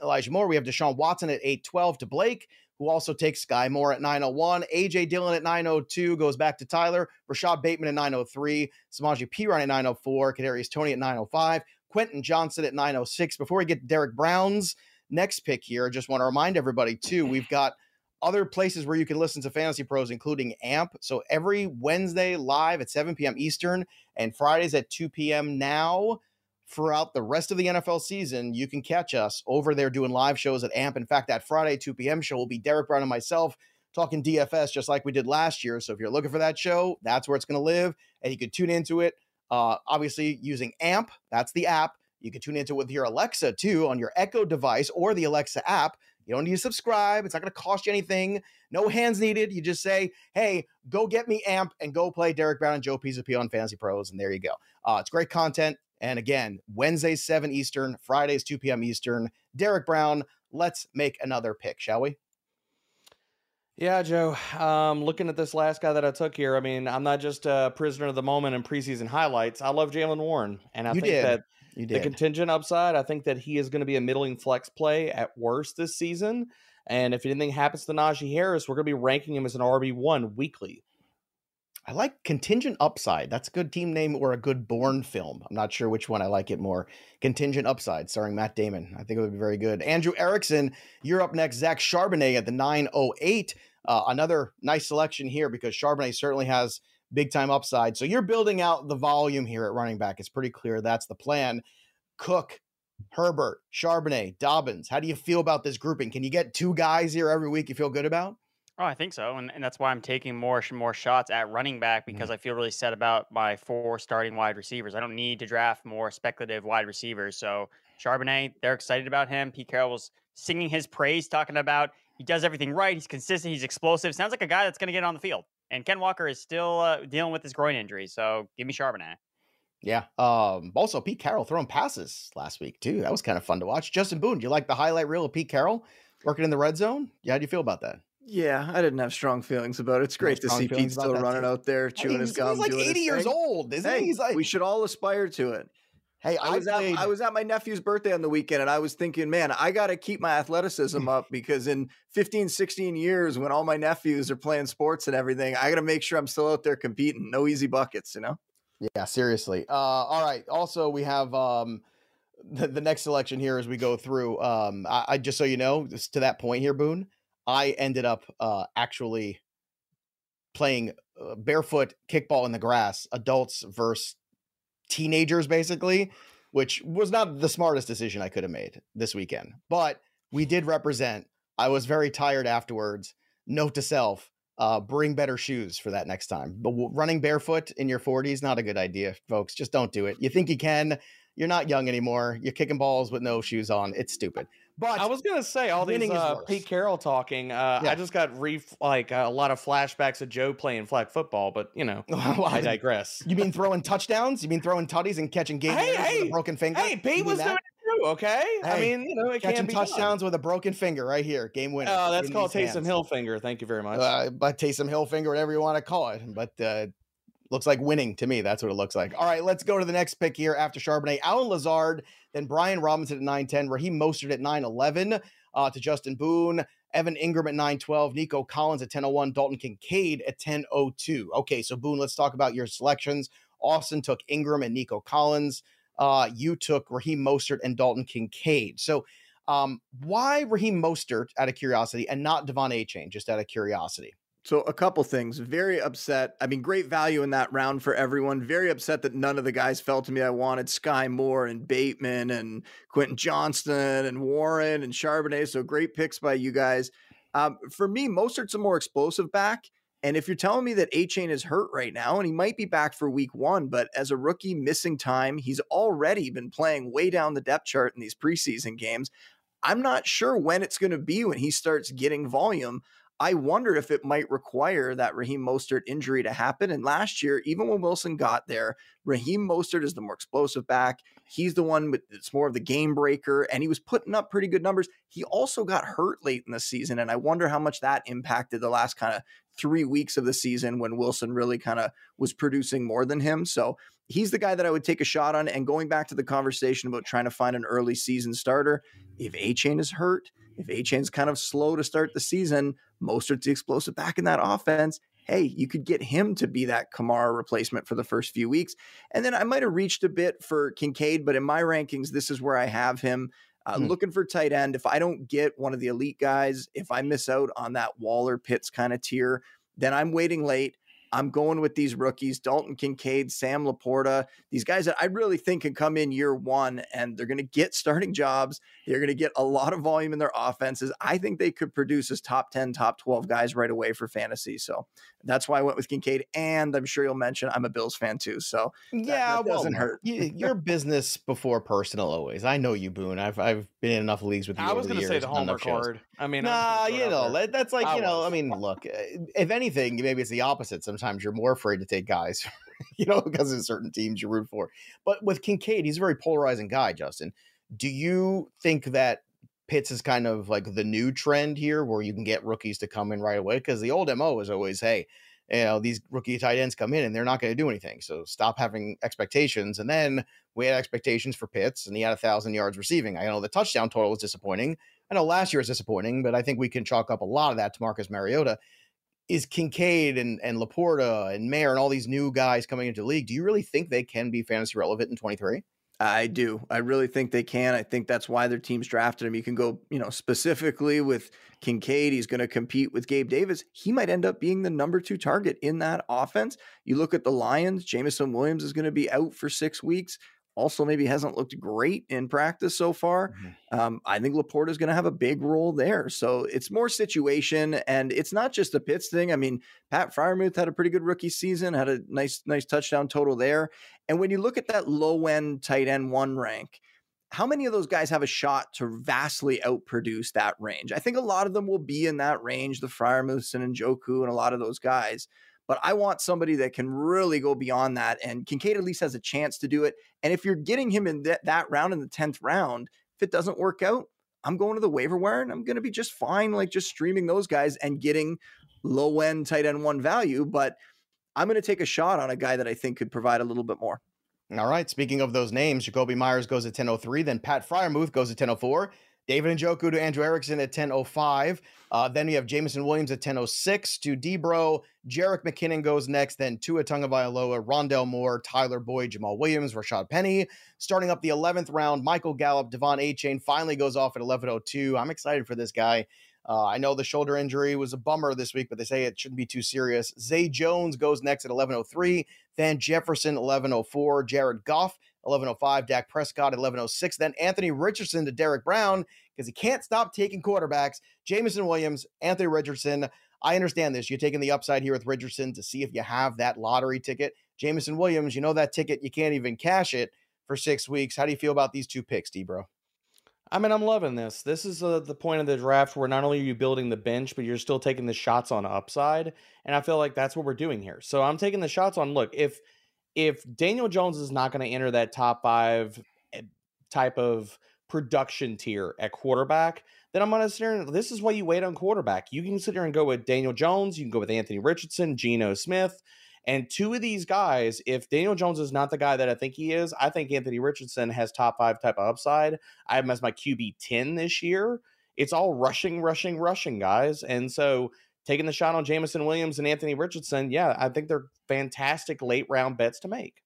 Elijah Moore, we have Deshaun Watson at eight twelve to Blake, who also takes Sky Moore at nine oh one. A J Dillon at nine oh two goes back to Tyler. Rashad Bateman at nine oh three. Samaje Perine at nine oh four. Kadarius Toney at nine oh five. Quentin Johnson at nine oh six. Before we get to Derek Brown's next pick here, I just want to remind everybody, too, we've got other places where you can listen to Fantasy Pros, including A M P. So every Wednesday live at seven p.m. Eastern and Fridays at two p.m. now. Throughout the rest of the N F L season, you can catch us over there doing live shows at A M P. In fact, that Friday two p.m. show will be Derek Brown and myself talking D F S just like we did last year. So if you're looking for that show, that's where it's going to live. And you can tune into it, uh, obviously, using A M P. That's the app. You can tune into it with your Alexa, too, on your Echo device or the Alexa app. You don't need to subscribe. It's not going to cost you anything. No hands needed. You just say, hey, go get me A M P and go play Derek Brown and Joe Pesapia on Fantasy Pros. And there you go. Uh, it's great content. And again, Wednesdays, seven Eastern, Fridays, two p.m. Eastern. Derek Brown, let's make another pick, shall we? Yeah, Joe, um, looking at this last guy that I took here, I mean, I'm not just a prisoner of the moment in preseason highlights. I love Jalen Warren. And I you think did. that you did. the contingent upside, I think that he is going to be a middling flex play at worst this season. And if anything happens to Najee Harris, we're going to be ranking him as an R B one weekly. I like Contingent Upside. That's a good team name or a good Bourne film. I'm not sure which one I like it more. Contingent Upside, starring Matt Damon. I think it would be very good. Andrew Erickson, you're up next. Zach Charbonnet at the nine oh eight. Uh, another nice selection here because Charbonnet certainly has big-time upside. So you're building out the volume here at running back. It's pretty clear that's the plan. Cook, Herbert, Charbonnet, Dobbins. How do you feel about this grouping? Can you get two guys here every week you feel good about? Oh, I think so. And, and that's why I'm taking more more shots at running back, because I feel really set about my four starting wide receivers. I don't need to draft more speculative wide receivers. So Charbonnet, they're excited about him. Pete Carroll was singing his praise, talking about he does everything right. He's consistent. He's explosive. Sounds like a guy that's going to get on the field. And Ken Walker is still uh, dealing with his groin injury. So give me Charbonnet. Yeah. Um, also, Pete Carroll throwing passes last week, too. That was kind of fun to watch. Justin Boone, do you like the highlight reel of Pete Carroll working in the red zone? Yeah, how do you feel about that? Yeah, I didn't have strong feelings about it. It's great to see Pete's still running out there chewing his gum. He's like eighty years old, isn't he? He's like, we should all aspire to it. Hey, I was at, I was at my nephew's birthday on the weekend, and I was thinking, man, I got to keep my athleticism up because in fifteen, sixteen years, when all my nephews are playing sports and everything, I got to make sure I'm still out there competing. No easy buckets, you know? Yeah, seriously. Uh, all right. Also, we have um, the, the next selection here as we go through. Um, I, I just so you know, to that point here, Boone, I ended up uh, actually playing uh, barefoot kickball in the grass, adults versus teenagers basically, which was not the smartest decision I could have made this weekend, but we did represent. I was very tired afterwards. Note to self, uh, bring better shoes for that next time. But w- running barefoot in your forties, not a good idea, folks. Just don't do it. You think you can, you're not young anymore. You're kicking balls with no shoes on. It's stupid. But I was going to say all these uh, Pete Carroll talking. Uh, yeah. I just got re- like uh, a lot of flashbacks of Joe playing flag football, but you know, well, I digress. You mean throwing touchdowns? You mean throwing tutties and catching game hey, hey, with a broken finger? Hey, Pete was doing it too, okay? Hey, I mean, you know, it catching can be touchdowns done. With a broken finger right here. Game winner. Oh, that's called Taysom hands. Hill finger. Thank you very much. Uh, but Taysom Hill finger, whatever you want to call it. But uh, looks like winning to me. That's what it looks like. All right, let's go to the next pick here after Charbonnet. Allen Lazard, then Brian Robinson at nine ten, Raheem Mostert at nine eleven uh, to Justin Boone, Evan Ingram at nine twelve, Nico Collins at ten oh one, Dalton Kincaid at ten oh two. Okay, so Boone, let's talk about your selections. Austin took Ingram and Nico Collins. Uh, you took Raheem Mostert and Dalton Kincaid. So um, why Raheem Mostert out of curiosity and not Devon Achane, just out of curiosity? So a couple things, very upset. I mean, great value in that round for everyone. Very upset that none of the guys fell to me. I wanted Sky Moore and Bateman and Quentin Johnston and Warren and Charbonnet. So great picks by you guys. Um, for me, Mostert's a more explosive back. And if you're telling me that Achane is hurt right now, and he might be back for week one, but as a rookie missing time, he's already been playing way down the depth chart in these preseason games. I'm not sure when it's going to be when he starts getting volume. I wonder if it might require that Raheem Mostert injury to happen. And last year, even when Wilson got there, Raheem Mostert is the more explosive back. He's the one with, it's more of the game breaker, and he was putting up pretty good numbers. He also got hurt late in the season, and I wonder how much that impacted the last kind of three weeks of the season when Wilson really kind of was producing more than him. So he's the guy that I would take a shot on. And going back to the conversation about trying to find an early season starter, if Achane is hurt, if Achane's kind of slow to start the season, Mostert's the explosive back in that offense. Hey, you could get him to be that Kamara replacement for the first few weeks. And then I might have reached a bit for Kincaid, but in my rankings, this is where I have him. Uh, mm-hmm. Looking for tight end. If I don't get one of the elite guys, if I miss out on that Waller Pitts kind of tier, then I'm waiting late. I'm going with these rookies, Dalton Kincaid, Sam Laporta, these guys that I really think can come in year one and they're going to get starting jobs. They're going to get a lot of volume in their offenses. I think they could produce as top ten, top twelve guys right away for fantasy. So that's why I went with Kincaid. And I'm sure you'll mention I'm a Bills fan too. So that, yeah, that doesn't well, hurt. Your business before personal always. I know you, Boone. I've, I've been in enough leagues with you. I was going to say the Hallmark card. I mean, nah, you know, there. that's like, I you know, was. I mean, look, if anything, maybe it's the opposite. Sometimes you're more afraid to take guys, you know, because of certain teams you root for. But with Kincaid, he's a very polarizing guy, Justin. Do you think that Pitts is kind of like the new trend here where you can get rookies to come in right away? Because the old M O is always, hey, you know, these rookie tight ends come in and they're not going to do anything. So stop having expectations. And then we had expectations for Pitts and he had a thousand yards receiving. I know the touchdown total was disappointing. I know last year was disappointing, but I think we can chalk up a lot of that to Marcus Mariota. Is Kincaid and, and Laporta and Mayer and all these new guys coming into the league, do you really think they can be fantasy relevant in twenty-three? I do. I really think they can. I think that's why their teams drafted him. You can go, you know, specifically with Kincaid. He's going to compete with Gabe Davis. He might end up being the number two target in that offense. You look at the Lions, Jameson Williams is going to be out for six weeks. Also, maybe hasn't looked great in practice so far. Mm-hmm. Um, I think Laporta is going to have a big role there. So it's more situation, and it's not just the Pitts thing. I mean, Pat Freiermuth had a pretty good rookie season, had a nice, nice touchdown total there. And when you look at that low end tight end one rank, how many of those guys have a shot to vastly outproduce that range? I think a lot of them will be in that range, the Freiermuths and Njoku and a lot of those guys. But I want somebody that can really go beyond that. And Kincaid at least has a chance to do it. And if you're getting him in th- that round in the tenth round, if it doesn't work out, I'm going to the waiver wire and I'm going to be just fine, like just streaming those guys and getting low end tight end one value. But I'm going to take a shot on a guy that I think could provide a little bit more. All right. Speaking of those names, Jacoby Myers goes at ten oh three. Then Pat Freiermuth goes at ten oh four. David Njoku to Andrew Erickson at ten oh five. Uh, then we have Jameson Williams at ten oh six to Debro. Jerick McKinnon goes next. Then Tua Tagovailoa, Rondell Moore, Tyler Boyd, Jamal Williams, Rashad Penny. Starting up the eleventh round, Michael Gallup, Devon Achane finally goes off at eleven oh two. I'm excited for this guy. Uh, I know the shoulder injury was a bummer this week, but they say it shouldn't be too serious. Zay Jones goes next at eleven oh three. Then Jefferson, eleven oh four. Jared Goff, eleven oh five. Dak Prescott, eleven oh six. Then Anthony Richardson to Derek Brown because he can't stop taking quarterbacks. Jameson Williams, Anthony Richardson. I understand this. You're taking the upside here with Richardson to see if you have that lottery ticket. Jameson Williams, you know that ticket. You can't even cash it for six weeks. How do you feel about these two picks, D-Bro? I mean, I'm loving this. This is uh, the point of the draft where not only are you building the bench, but you're still taking the shots on upside. And I feel like that's what we're doing here. So I'm taking the shots on, look, if if Daniel Jones is not going to enter that top five type of production tier at quarterback, then I'm going to sit here. This is why you wait on quarterback. You can sit here and go with Daniel Jones. You can go with Anthony Richardson, Geno Smith. And two of these guys, if Daniel Jones is not the guy that I think he is, I think Anthony Richardson has top five type of upside. I have him as my Q B ten this year. It's all rushing, rushing, rushing, guys. And so taking the shot on Jameson Williams and Anthony Richardson, yeah, I think they're fantastic late round bets to make.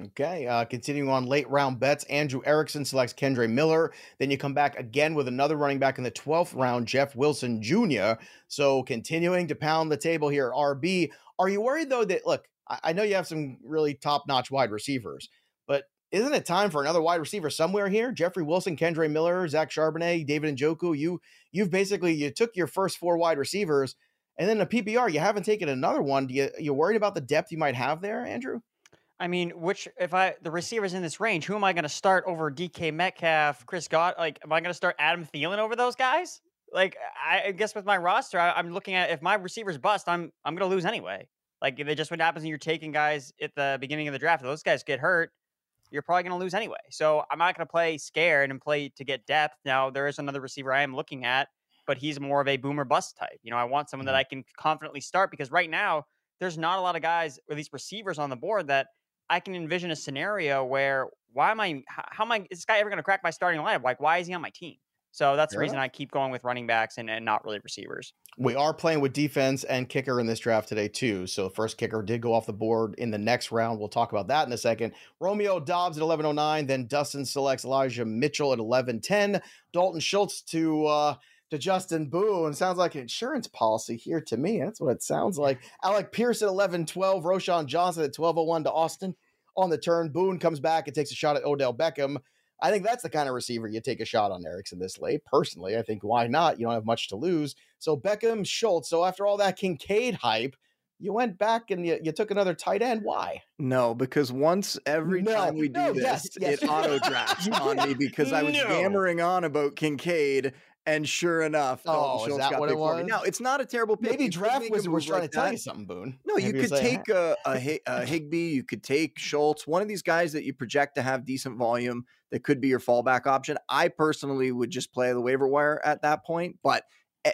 Okay, uh, continuing on late round bets, Andrew Erickson selects Kendre Miller. Then you come back again with another running back in the twelfth round, Jeff Wilson Junior So continuing to pound the table here, R B. Are you worried, though, that, look, I know you have some really top-notch wide receivers, but isn't it time for another wide receiver somewhere here? Jeffrey Wilson, Kendre Miller, Zach Charbonnet, David Njoku. You, you've basically, you took your first four wide receivers, and then a P P R, you haven't taken another one. Do you, you're worried about the depth you might have there, Andrew? I mean, which, if I, the receivers in this range, who am I going to start over D K Metcalf, Chris God? Like, am I going to start Adam Thielen over those guys? Like, I guess with my roster, I, I'm looking at if my receivers bust, I'm I'm going to lose anyway. Like, if it just what happens and you're taking guys at the beginning of the draft, if those guys get hurt, you're probably going to lose anyway. So I'm not going to play scared and play to get depth. Now, there is another receiver I am looking at, but he's more of a boom or bust type. You know, I want someone that I can confidently start because right now there's not a lot of guys or these receivers on the board that I can envision a scenario where why am I, how am I, is this guy ever going to crack my starting lineup? Like, why is he on my team? So that's the reason I keep going with running backs and, and not really receivers. We are playing with defense and kicker in this draft today, too. So the first kicker did go off the board in the next round. We'll talk about that in a second. Romeo Dobbs at eleven oh nine. Then Dustin selects Elijah Mitchell at eleven ten. Dalton Schultz to uh, to Justin Boone. Sounds like an insurance policy here to me. That's what it sounds like. Alec Pierce at eleven twelve. Roschon Johnson at twelve oh one to Austin. On the turn, Boone comes back and takes a shot at Odell Beckham. I think that's the kind of receiver you take a shot on, Erickson, this late. Personally, I think, why not? You don't have much to lose. So Beckham, Schultz. So after all that Kincaid hype, you went back and you, you took another tight end. Why? No, because once every no, time we no, do yes, this, yes. it auto-drafts on me because I was no. yammering on about Kincaid. And sure enough, oh, Schultz is that got what it was? Now, it's not a terrible pick. Maybe you draft was like trying to tell you something, Boone. No, Maybe you could take like, a, a, a Higbee. You could take Schultz, one of these guys that you project to have decent volume that could be your fallback option. I personally would just play the waiver wire at that point, but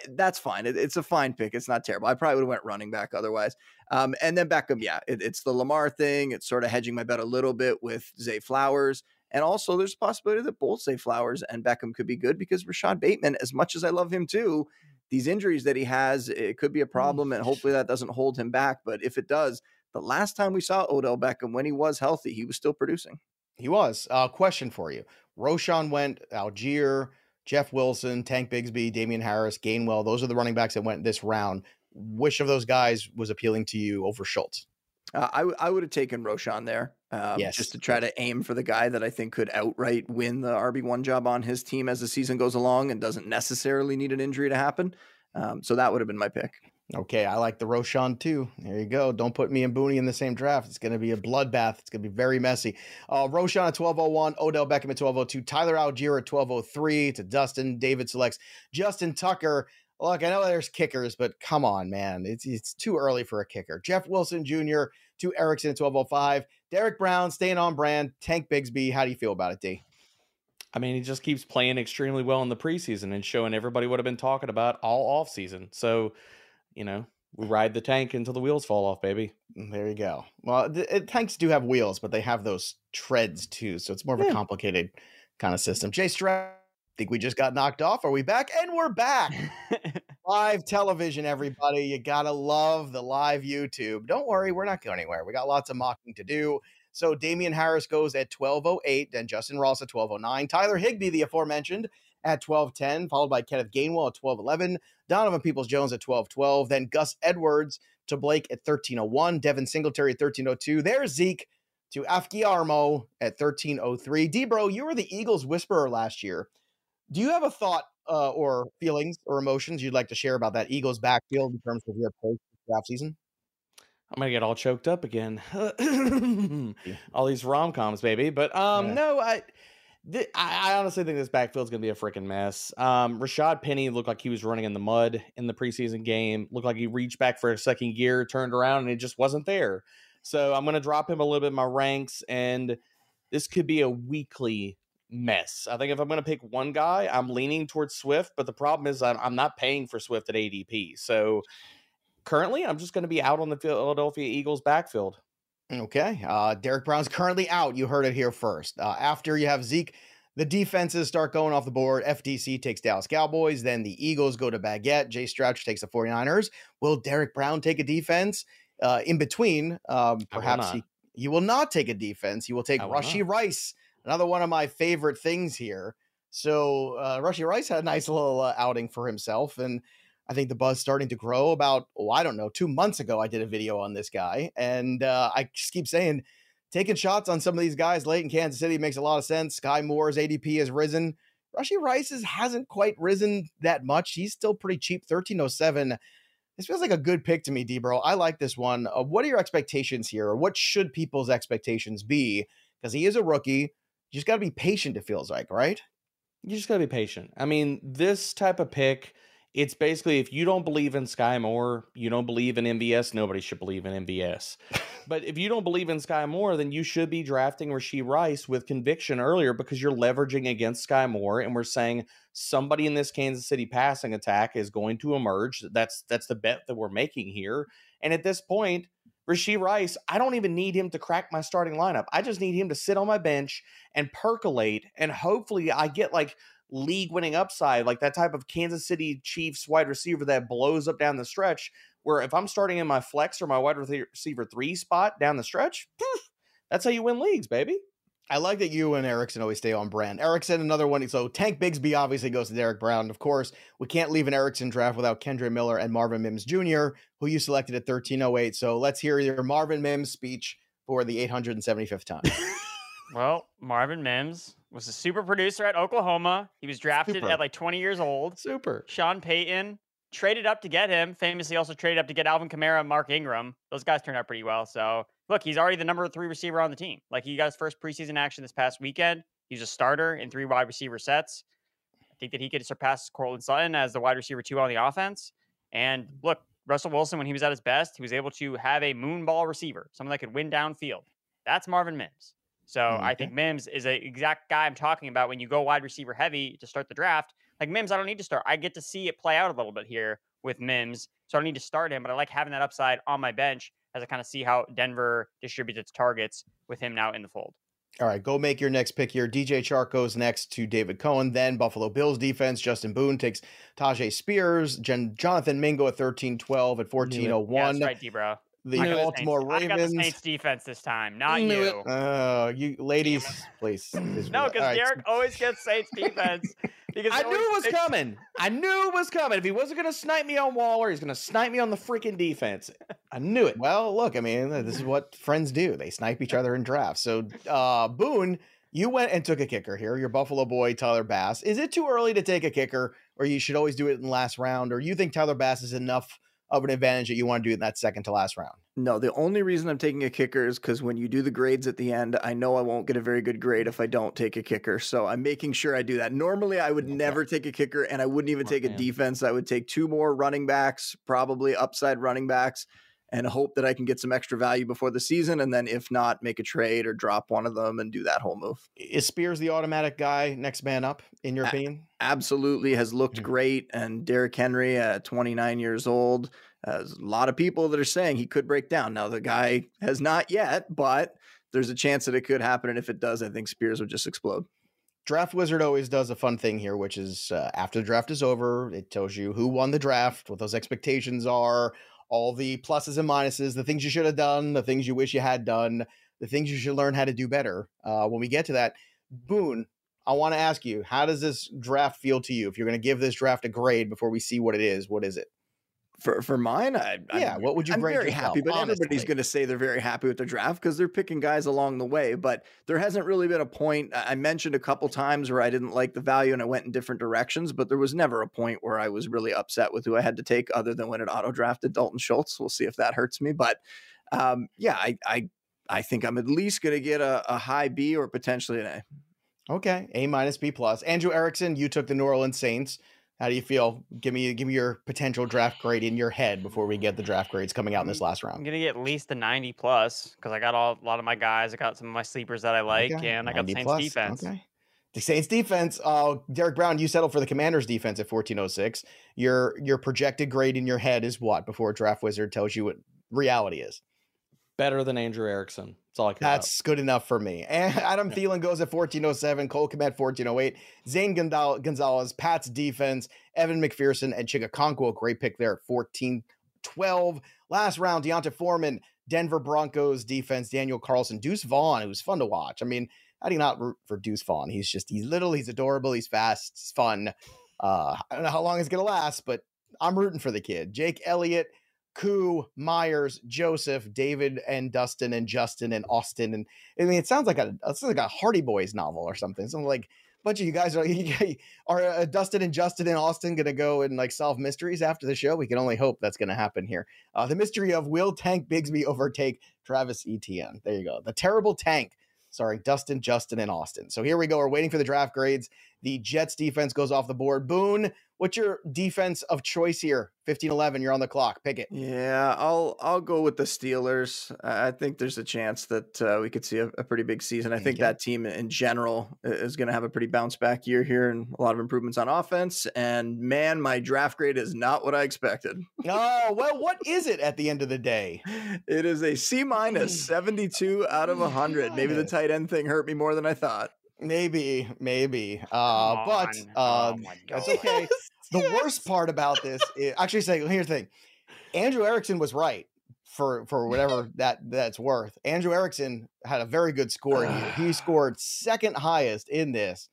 that's fine. It, it's a fine pick. It's not terrible. I probably would have went running back otherwise. Um, and then Beckham, yeah, it, it's the Lamar thing. It's sort of hedging my bet a little bit with Zay Flowers. And also, there's a possibility that both Zay Flowers and Beckham could be good because Rashad Bateman, as much as I love him too, these injuries that he has, it could be a problem, and hopefully that doesn't hold him back. But if it does, the last time we saw Odell Beckham, when he was healthy, he was still producing. He was. Uh, question for you. Roschon went, Algier, Jeff Wilson, Tank Bigsby, Damian Harris, Gainwell. Those are the running backs that went this round. Which of those guys was appealing to you over Schultz? Uh, I, w- I would have taken Roschon there um, yes. just to try to aim for the guy that I think could outright win the R B one job on his team as the season goes along and doesn't necessarily need an injury to happen. Um, so that would have been my pick. Okay, I like the Roschon too. There you go. Don't put me and Booney in the same draft. It's going to be a bloodbath. It's going to be very messy. Uh, Roschon at twelve oh one, Odell Beckham at twelve oh two, Tyler Algier at twelve oh three to Dustin. David selects Justin Tucker. Look, I know there's kickers, but come on, man. It's it's too early for a kicker. Jeff Wilson Junior to Erickson at twelve oh five. Derek Brown staying on brand. Tank Bigsby, how do you feel about it, D? I mean, he just keeps playing extremely well in the preseason and showing everybody what I've been talking about all offseason. So, you know, we ride the tank until the wheels fall off, baby. There you go. Well, the, it, tanks do have wheels, but they have those treads too. So it's more of yeah. a complicated kind of system. Jay Stratch, I think we just got knocked off. Are we back? And we're back. Live television, everybody. You got to love the live YouTube. Don't worry. We're not going anywhere. We got lots of mocking to do. So Damian Harris goes at twelve oh eight, then Justin Ross at twelve oh nine, Tyler Higbee, the aforementioned, at twelve ten, followed by Kenneth Gainwell at twelve eleven, Donovan Peoples-Jones at twelve twelve, then Gus Edwards to Blake at thirteen oh one, Devin Singletary at thirteen oh two, there's Zeke to Afkiarmo at thirteen oh three. D-Bro, you were the Eagles whisperer last year. Do you have a thought uh, or feelings or emotions you'd like to share about that Eagles backfield in terms of your post-draft season? I'm going to get all choked up again. All these rom-coms, baby. But um, yeah. no, I th- I honestly think this backfield is going to be a freaking mess. Um, Rashad Penny looked like he was running in the mud in the preseason game. Looked like he reached back for a second gear, turned around, and it just wasn't there. So I'm going to drop him a little bit in my ranks, and this could be a weekly mess. I think if I'm going to pick one guy, I'm leaning towards Swift, but the problem is I'm, I'm not paying for Swift at A D P. So... currently, I'm just going to be out on the Philadelphia Eagles backfield. Okay. Uh, Derek Brown's currently out. You heard it here first. Uh, after you have Zeke, the defenses start going off the board. F D C takes Dallas Cowboys. Then the Eagles go to Baguette. Jay Stratch takes the forty-niners. Will Derek Brown take a defense? Uh, in between, um, perhaps he, you will not take a defense. You will take Rushy Rice, another one of my favorite things here. So uh, Rushy Rice had a nice little uh, outing for himself. And I think the buzz starting to grow about, oh, I don't know, two months ago, I did a video on this guy. And uh, I just keep saying, taking shots on some of these guys late in Kansas City makes a lot of sense. Sky Moore's A D P has risen. Rushy Rice's hasn't quite risen that much. He's still pretty cheap, thirteen oh seven. This feels like a good pick to me, D-Bro. I like this one. Uh, what are your expectations here? Or what should people's expectations be? Because he is a rookie. You just got to be patient, it feels like, right? You just got to be patient. I mean, this type of pick... it's basically, if you don't believe in Sky Moore, you don't believe in M V S, nobody should believe in M V S. But if you don't believe in Sky Moore, then you should be drafting Rashee Rice with conviction earlier because you're leveraging against Sky Moore, and we're saying somebody in this Kansas City passing attack is going to emerge. That's that's the bet that we're making here. And at this point, Rashee Rice, I don't even need him to crack my starting lineup. I just need him to sit on my bench and percolate, and hopefully I get like league winning upside, like that type of Kansas City Chiefs wide receiver that blows up down the stretch, where if I'm starting in my flex or my wide receiver three spot down the stretch, poof, that's how you win leagues, baby. I like that you and Erickson always stay on brand. Erickson, another one. So Tank Bigsby obviously goes to Derek Brown. Of course, we can't leave an Erickson draft without Kendra Miller and Marvin Mims Junior, who you selected at thirteen oh eight. So let's hear your Marvin Mims speech for the eight hundred seventy-fifth time. Well, Marvin Mims was a super producer at Oklahoma. He was drafted super. at like twenty years old. Super. Sean Payton traded up to get him. Famously also traded up to get Alvin Kamara and Mark Ingram. Those guys turned out pretty well. So look, he's already the number three receiver on the team. Like, he got his first preseason action this past weekend. He's a starter in three wide receiver sets. I think that he could surpass Cortland Sutton as the wide receiver two on the offense. And look, Russell Wilson, when he was at his best, he was able to have a moonball receiver, someone that could win downfield. That's Marvin Mims. So mm-hmm. I think Mims is the exact guy I'm talking about when you go wide receiver heavy to start the draft. Like, Mims, I don't need to start. I get to see it play out a little bit here with Mims. So I don't need to start him, but I like having that upside on my bench as I kind of see how Denver distributes its targets with him now in the fold. All right, go make your next pick here. D J Chark goes next to David Cohen. Then Buffalo Bills defense. Justin Boone takes Tajay Spears. Jen- Jonathan Mingo at thirteen twelve at fourteen oh one. Yeah, that's right, D-Bro. The I Baltimore the Ravens. I got the Saints defense this time, not you. Uh, you ladies, please. please no, because right. Derek always gets Saints defense. Because I knew it was Saints. coming. I knew it was coming. If he wasn't going to snipe me on Waller, he's going to snipe me on the freaking defense. I knew it. Well, look, I mean, this is what friends do. They snipe each other in drafts. So, uh, Boone, you went and took a kicker here. Your Buffalo boy, Tyler Bass. Is it too early to take a kicker, or you should always do it in the last round, or you think Tyler Bass is enough of an advantage that you want to do in that second to last round? No, the only reason I'm taking a kicker is because when you do the grades at the end, I know I won't get a very good grade if I don't take a kicker. So I'm making sure I do that. Normally, I would okay. never take a kicker, and I wouldn't even oh, take man. a defense. I would take two more running backs, probably upside running backs, and hope that I can get some extra value before the season. And then if not, make a trade or drop one of them and do that whole move. Is Spears the automatic guy next man up in your a- opinion? Absolutely, has looked great. And Derrick Henry at twenty-nine years old, uh, a lot of people that are saying he could break down. Now the guy has not yet, but there's a chance that it could happen. And if it does, I think Spears would just explode. Draft Wizard always does a fun thing here, which is uh, after the draft is over, it tells you who won the draft, what those expectations are, all the pluses and minuses, the things you should have done, the things you wish you had done, the things you should learn how to do better. Uh, when we get to that, Boone, I want to ask you, how does this draft feel to you? If you're going to give this draft a grade before we see what it is, what is it? For for mine, I yeah. I'm, what would you? I'm grade very yourself, happy, but honestly, everybody's going to say they're very happy with their draft because they're picking guys along the way. But there hasn't really been a point. I mentioned a couple times where I didn't like the value and I went in different directions, but there was never a point where I was really upset with who I had to take, other than when it auto drafted Dalton Schultz. We'll see if that hurts me, but um, yeah, I, I I think I'm at least going to get a, a high B or potentially an A. Okay, A minus B plus. Andrew Erickson, you took the New Orleans Saints. How do you feel? Give me give me your potential draft grade in your head before we get the draft grades coming out in this last round. I'm going to get at least a ninety plus because I got all, a lot of my guys. I got some of my sleepers that I like, okay. and I got the Saints plus. defense. Okay. The Saints defense. Uh, Derek Brown, you settled for the Commanders defense at fourteen oh six. Your, your projected grade in your head is what before Draft Wizard tells you what reality is? Better than Andrew Erickson. That's all I care That's about. Good enough for me. And Adam yeah. Thielen goes at fourteen oh seven, Cole Kmet fourteen oh eight, Zane Gonzalez, Pat's defense, Evan McPherson, and Chigakonkwo. Great pick there at fourteen twelve. Last round, Deonta Foreman, Denver Broncos defense, Daniel Carlson, Deuce Vaughn. It was fun to watch. I mean, how do you not root for Deuce Vaughn? He's just, he's little, he's adorable, he's fast, he's fun. Uh, I don't know how long it's going to last, but I'm rooting for the kid. Jake Elliott, Koo, Myers, Joseph, David, and Dustin, and Justin, and Austin, and I mean, it sounds like a it sounds like a Hardy Boys novel or something. Something like a bunch of you guys are are uh, Dustin and Justin and Austin going to go and like solve mysteries after the show? We can only hope that's going to happen here. Uh, the mystery of will Tank Bigsby overtake Travis Etienne? There you go. The terrible Tank. Sorry, Dustin, Justin, and Austin. So here we go. We're waiting for the draft grades. The Jets defense goes off the board. Boone, what's your defense of choice here? fifteen eleven, you're on the clock. Pick it. Yeah, I'll I'll go with the Steelers. I think there's a chance that uh, we could see a, a pretty big season. I think that team in general is going to have a pretty bounce back year here and a lot of improvements on offense. And man, my draft grade is not what I expected. Oh, well, what is it at the end of the day? It is a C minus, seventy-two out of one hundred. Maybe the tight end thing hurt me more than I thought. Maybe, maybe, uh, but uh, oh that's okay. Yes, the yes. worst part about this is actually saying, here's the thing. Andrew Erickson was right for, for whatever that that's worth. Andrew Erickson had a very good score. He scored second highest in this,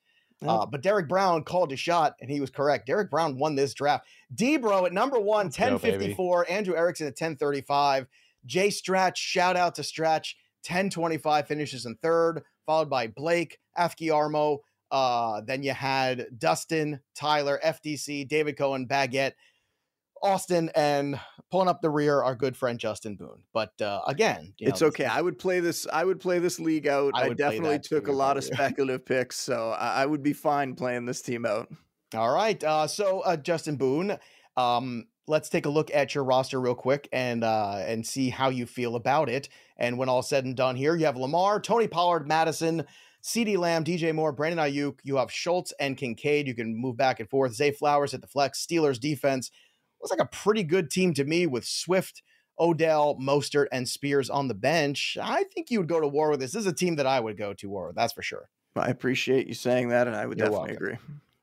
uh, but Derek Brown called a shot and he was correct. Derek Brown won this draft. D-Bro at number one, ten fifty-four, no, Andrew Erickson at ten thirty-five, Jay Stratch, shout out to Stratch, ten twenty-five finishes in third, followed by Blake, Afkiarmo, uh, then you had Dustin, Tyler, F D C, David Cohen, Baguette, Austin, and pulling up the rear, our good friend Justin Boone. But uh, again, you know, it's okay. I would play this. I would play this league out. I, I definitely took a lot of speculative picks, so I, I would be fine playing this team out. All right. Uh, so uh, Justin Boone, um, let's take a look at your roster real quick and uh, and see how you feel about it. And when all said and done, here you have Lamar, Tony Pollard, Madison, CeeDee Lamb, D J Moore, Brandon Ayuk. You have Schultz and Kincaid. You can move back and forth. Zay Flowers at the flex. Steelers defense looks like a pretty good team to me with Swift, Odell, Mostert, and Spears on the bench. I think you would go to war with this. This is a team that I would go to war with. That's for sure. I appreciate you saying that, and I would You're definitely welcome. agree.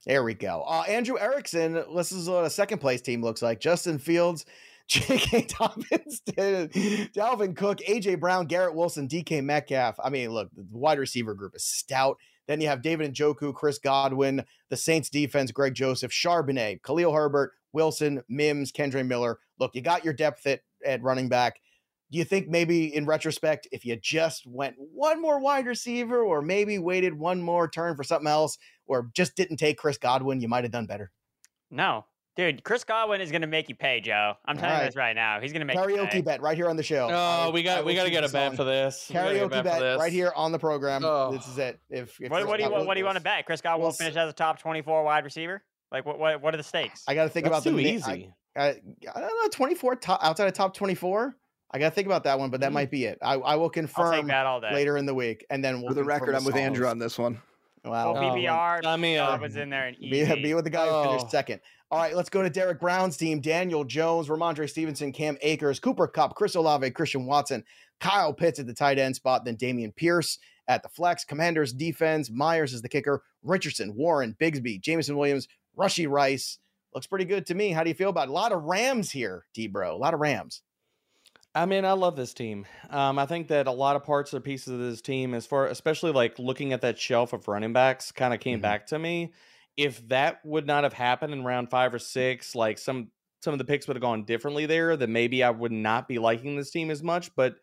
There we go. Uh, Andrew Erickson. This is what a second place team looks like. Justin Fields, J K. Dobbins, Dalvin Cook, A J. Brown, Garrett Wilson, D K. Metcalf. I mean, look, the wide receiver group is stout. Then you have David Njoku, Chris Godwin, the Saints defense, Greg Joseph, Charbonnet, Khalil Herbert, Wilson, Mims, Kendra Miller. Look, you got your depth at, at running back. Do you think maybe in retrospect, if you just went one more wide receiver or maybe waited one more turn for something else or just didn't take Chris Godwin, you might have done better? No. Dude, Chris Godwin is gonna make you pay, Joe. I'm telling right. you this right now. He's gonna make karaoke you pay. bet right here on the show. Oh, we got I, we got to get a bet for this. Karaoke bet, bet right here on the program. Oh. This is it. If, if what, what do you what do you want to bet? Chris Godwin will finish as a top twenty-four wide receiver. Like what what what are the stakes? I got to think That's about too the easy. I, I, I don't know. twenty-four top outside of top twenty-four. I got to think about that one, but that mm. might be it. I, I will confirm that all day. Later in the week. And then we'll For the record, I'm with songs. Andrew on this one. Wow. Well, B B R oh, uh, was in there. And be, be with the guy oh. who finished second. All right, let's go to Derek Brown's team. Daniel Jones, Ramondre Stevenson, Cam Akers, Cooper Kupp, Chris Olave, Christian Watson, Kyle Pitts at the tight end spot, then Damian Pierce at the flex. Commanders defense, Myers is the kicker, Richardson, Warren, Bigsby, Jameson Williams, Rushy Rice. Looks pretty good to me. How do you feel about it? A lot of Rams here, D-Bro. A lot of Rams. I mean, I love this team. Um, I think that a lot of parts or pieces of this team, as far especially like looking at that shelf of running backs, kind of came mm-hmm. back to me. If that would not have happened in round five or six, like some some of the picks would have gone differently there, then maybe I would not be liking this team as much. But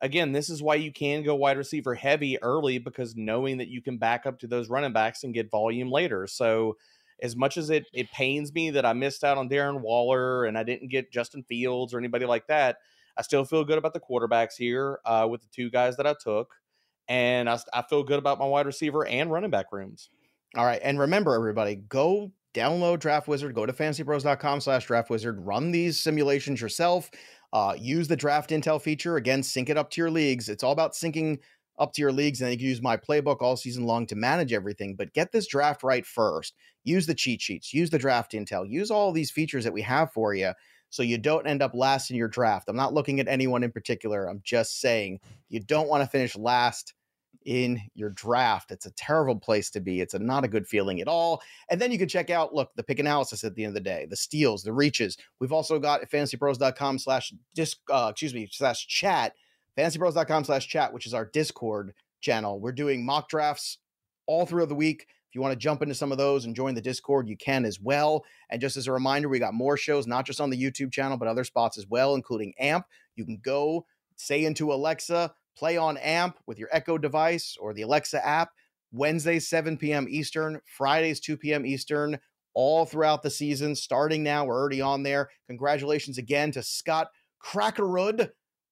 again, this is why you can go wide receiver heavy early, because knowing that you can back up to those running backs and get volume later. So as much as it it pains me that I missed out on Darren Waller and I didn't get Justin Fields or anybody like that, I still feel good about the quarterbacks here uh, with the two guys that I took, and I, I feel good about my wide receiver and running back rooms. All right, and remember, everybody, go download Draft Wizard. Go to fantasy pros dot com slash draft wizard. Run these simulations yourself. Uh, use the draft intel feature. Again, sync it up to your leagues. It's all about syncing up to your leagues, and then you can use my playbook all season long to manage everything. But get this draft right first. Use the cheat sheets. Use the draft intel. Use all these features that we have for you, so you don't end up last in your draft. I'm not looking at anyone in particular. I'm just saying you don't want to finish last in your draft. It's a terrible place to be. It's a, not a good feeling at all. And then you can check out, look, the pick analysis at the end of the day, the steals, the reaches. We've also got at fantasy pros dot com slash disc, uh, excuse me, slash chat, fantasy pros dot com slash chat, which is our Discord channel. We're doing mock drafts all throughout the week. You want to jump into some of those and join the Discord, you can as well. And just as a reminder, we got more shows, not just on the YouTube channel, but other spots as well, including A M P. You can go say into Alexa, play on A M P with your Echo device or the Alexa app. Wednesdays, seven p.m. Eastern, Fridays, two p.m. Eastern, all throughout the season. Starting now, we're already on there. Congratulations again to Scott Crackerud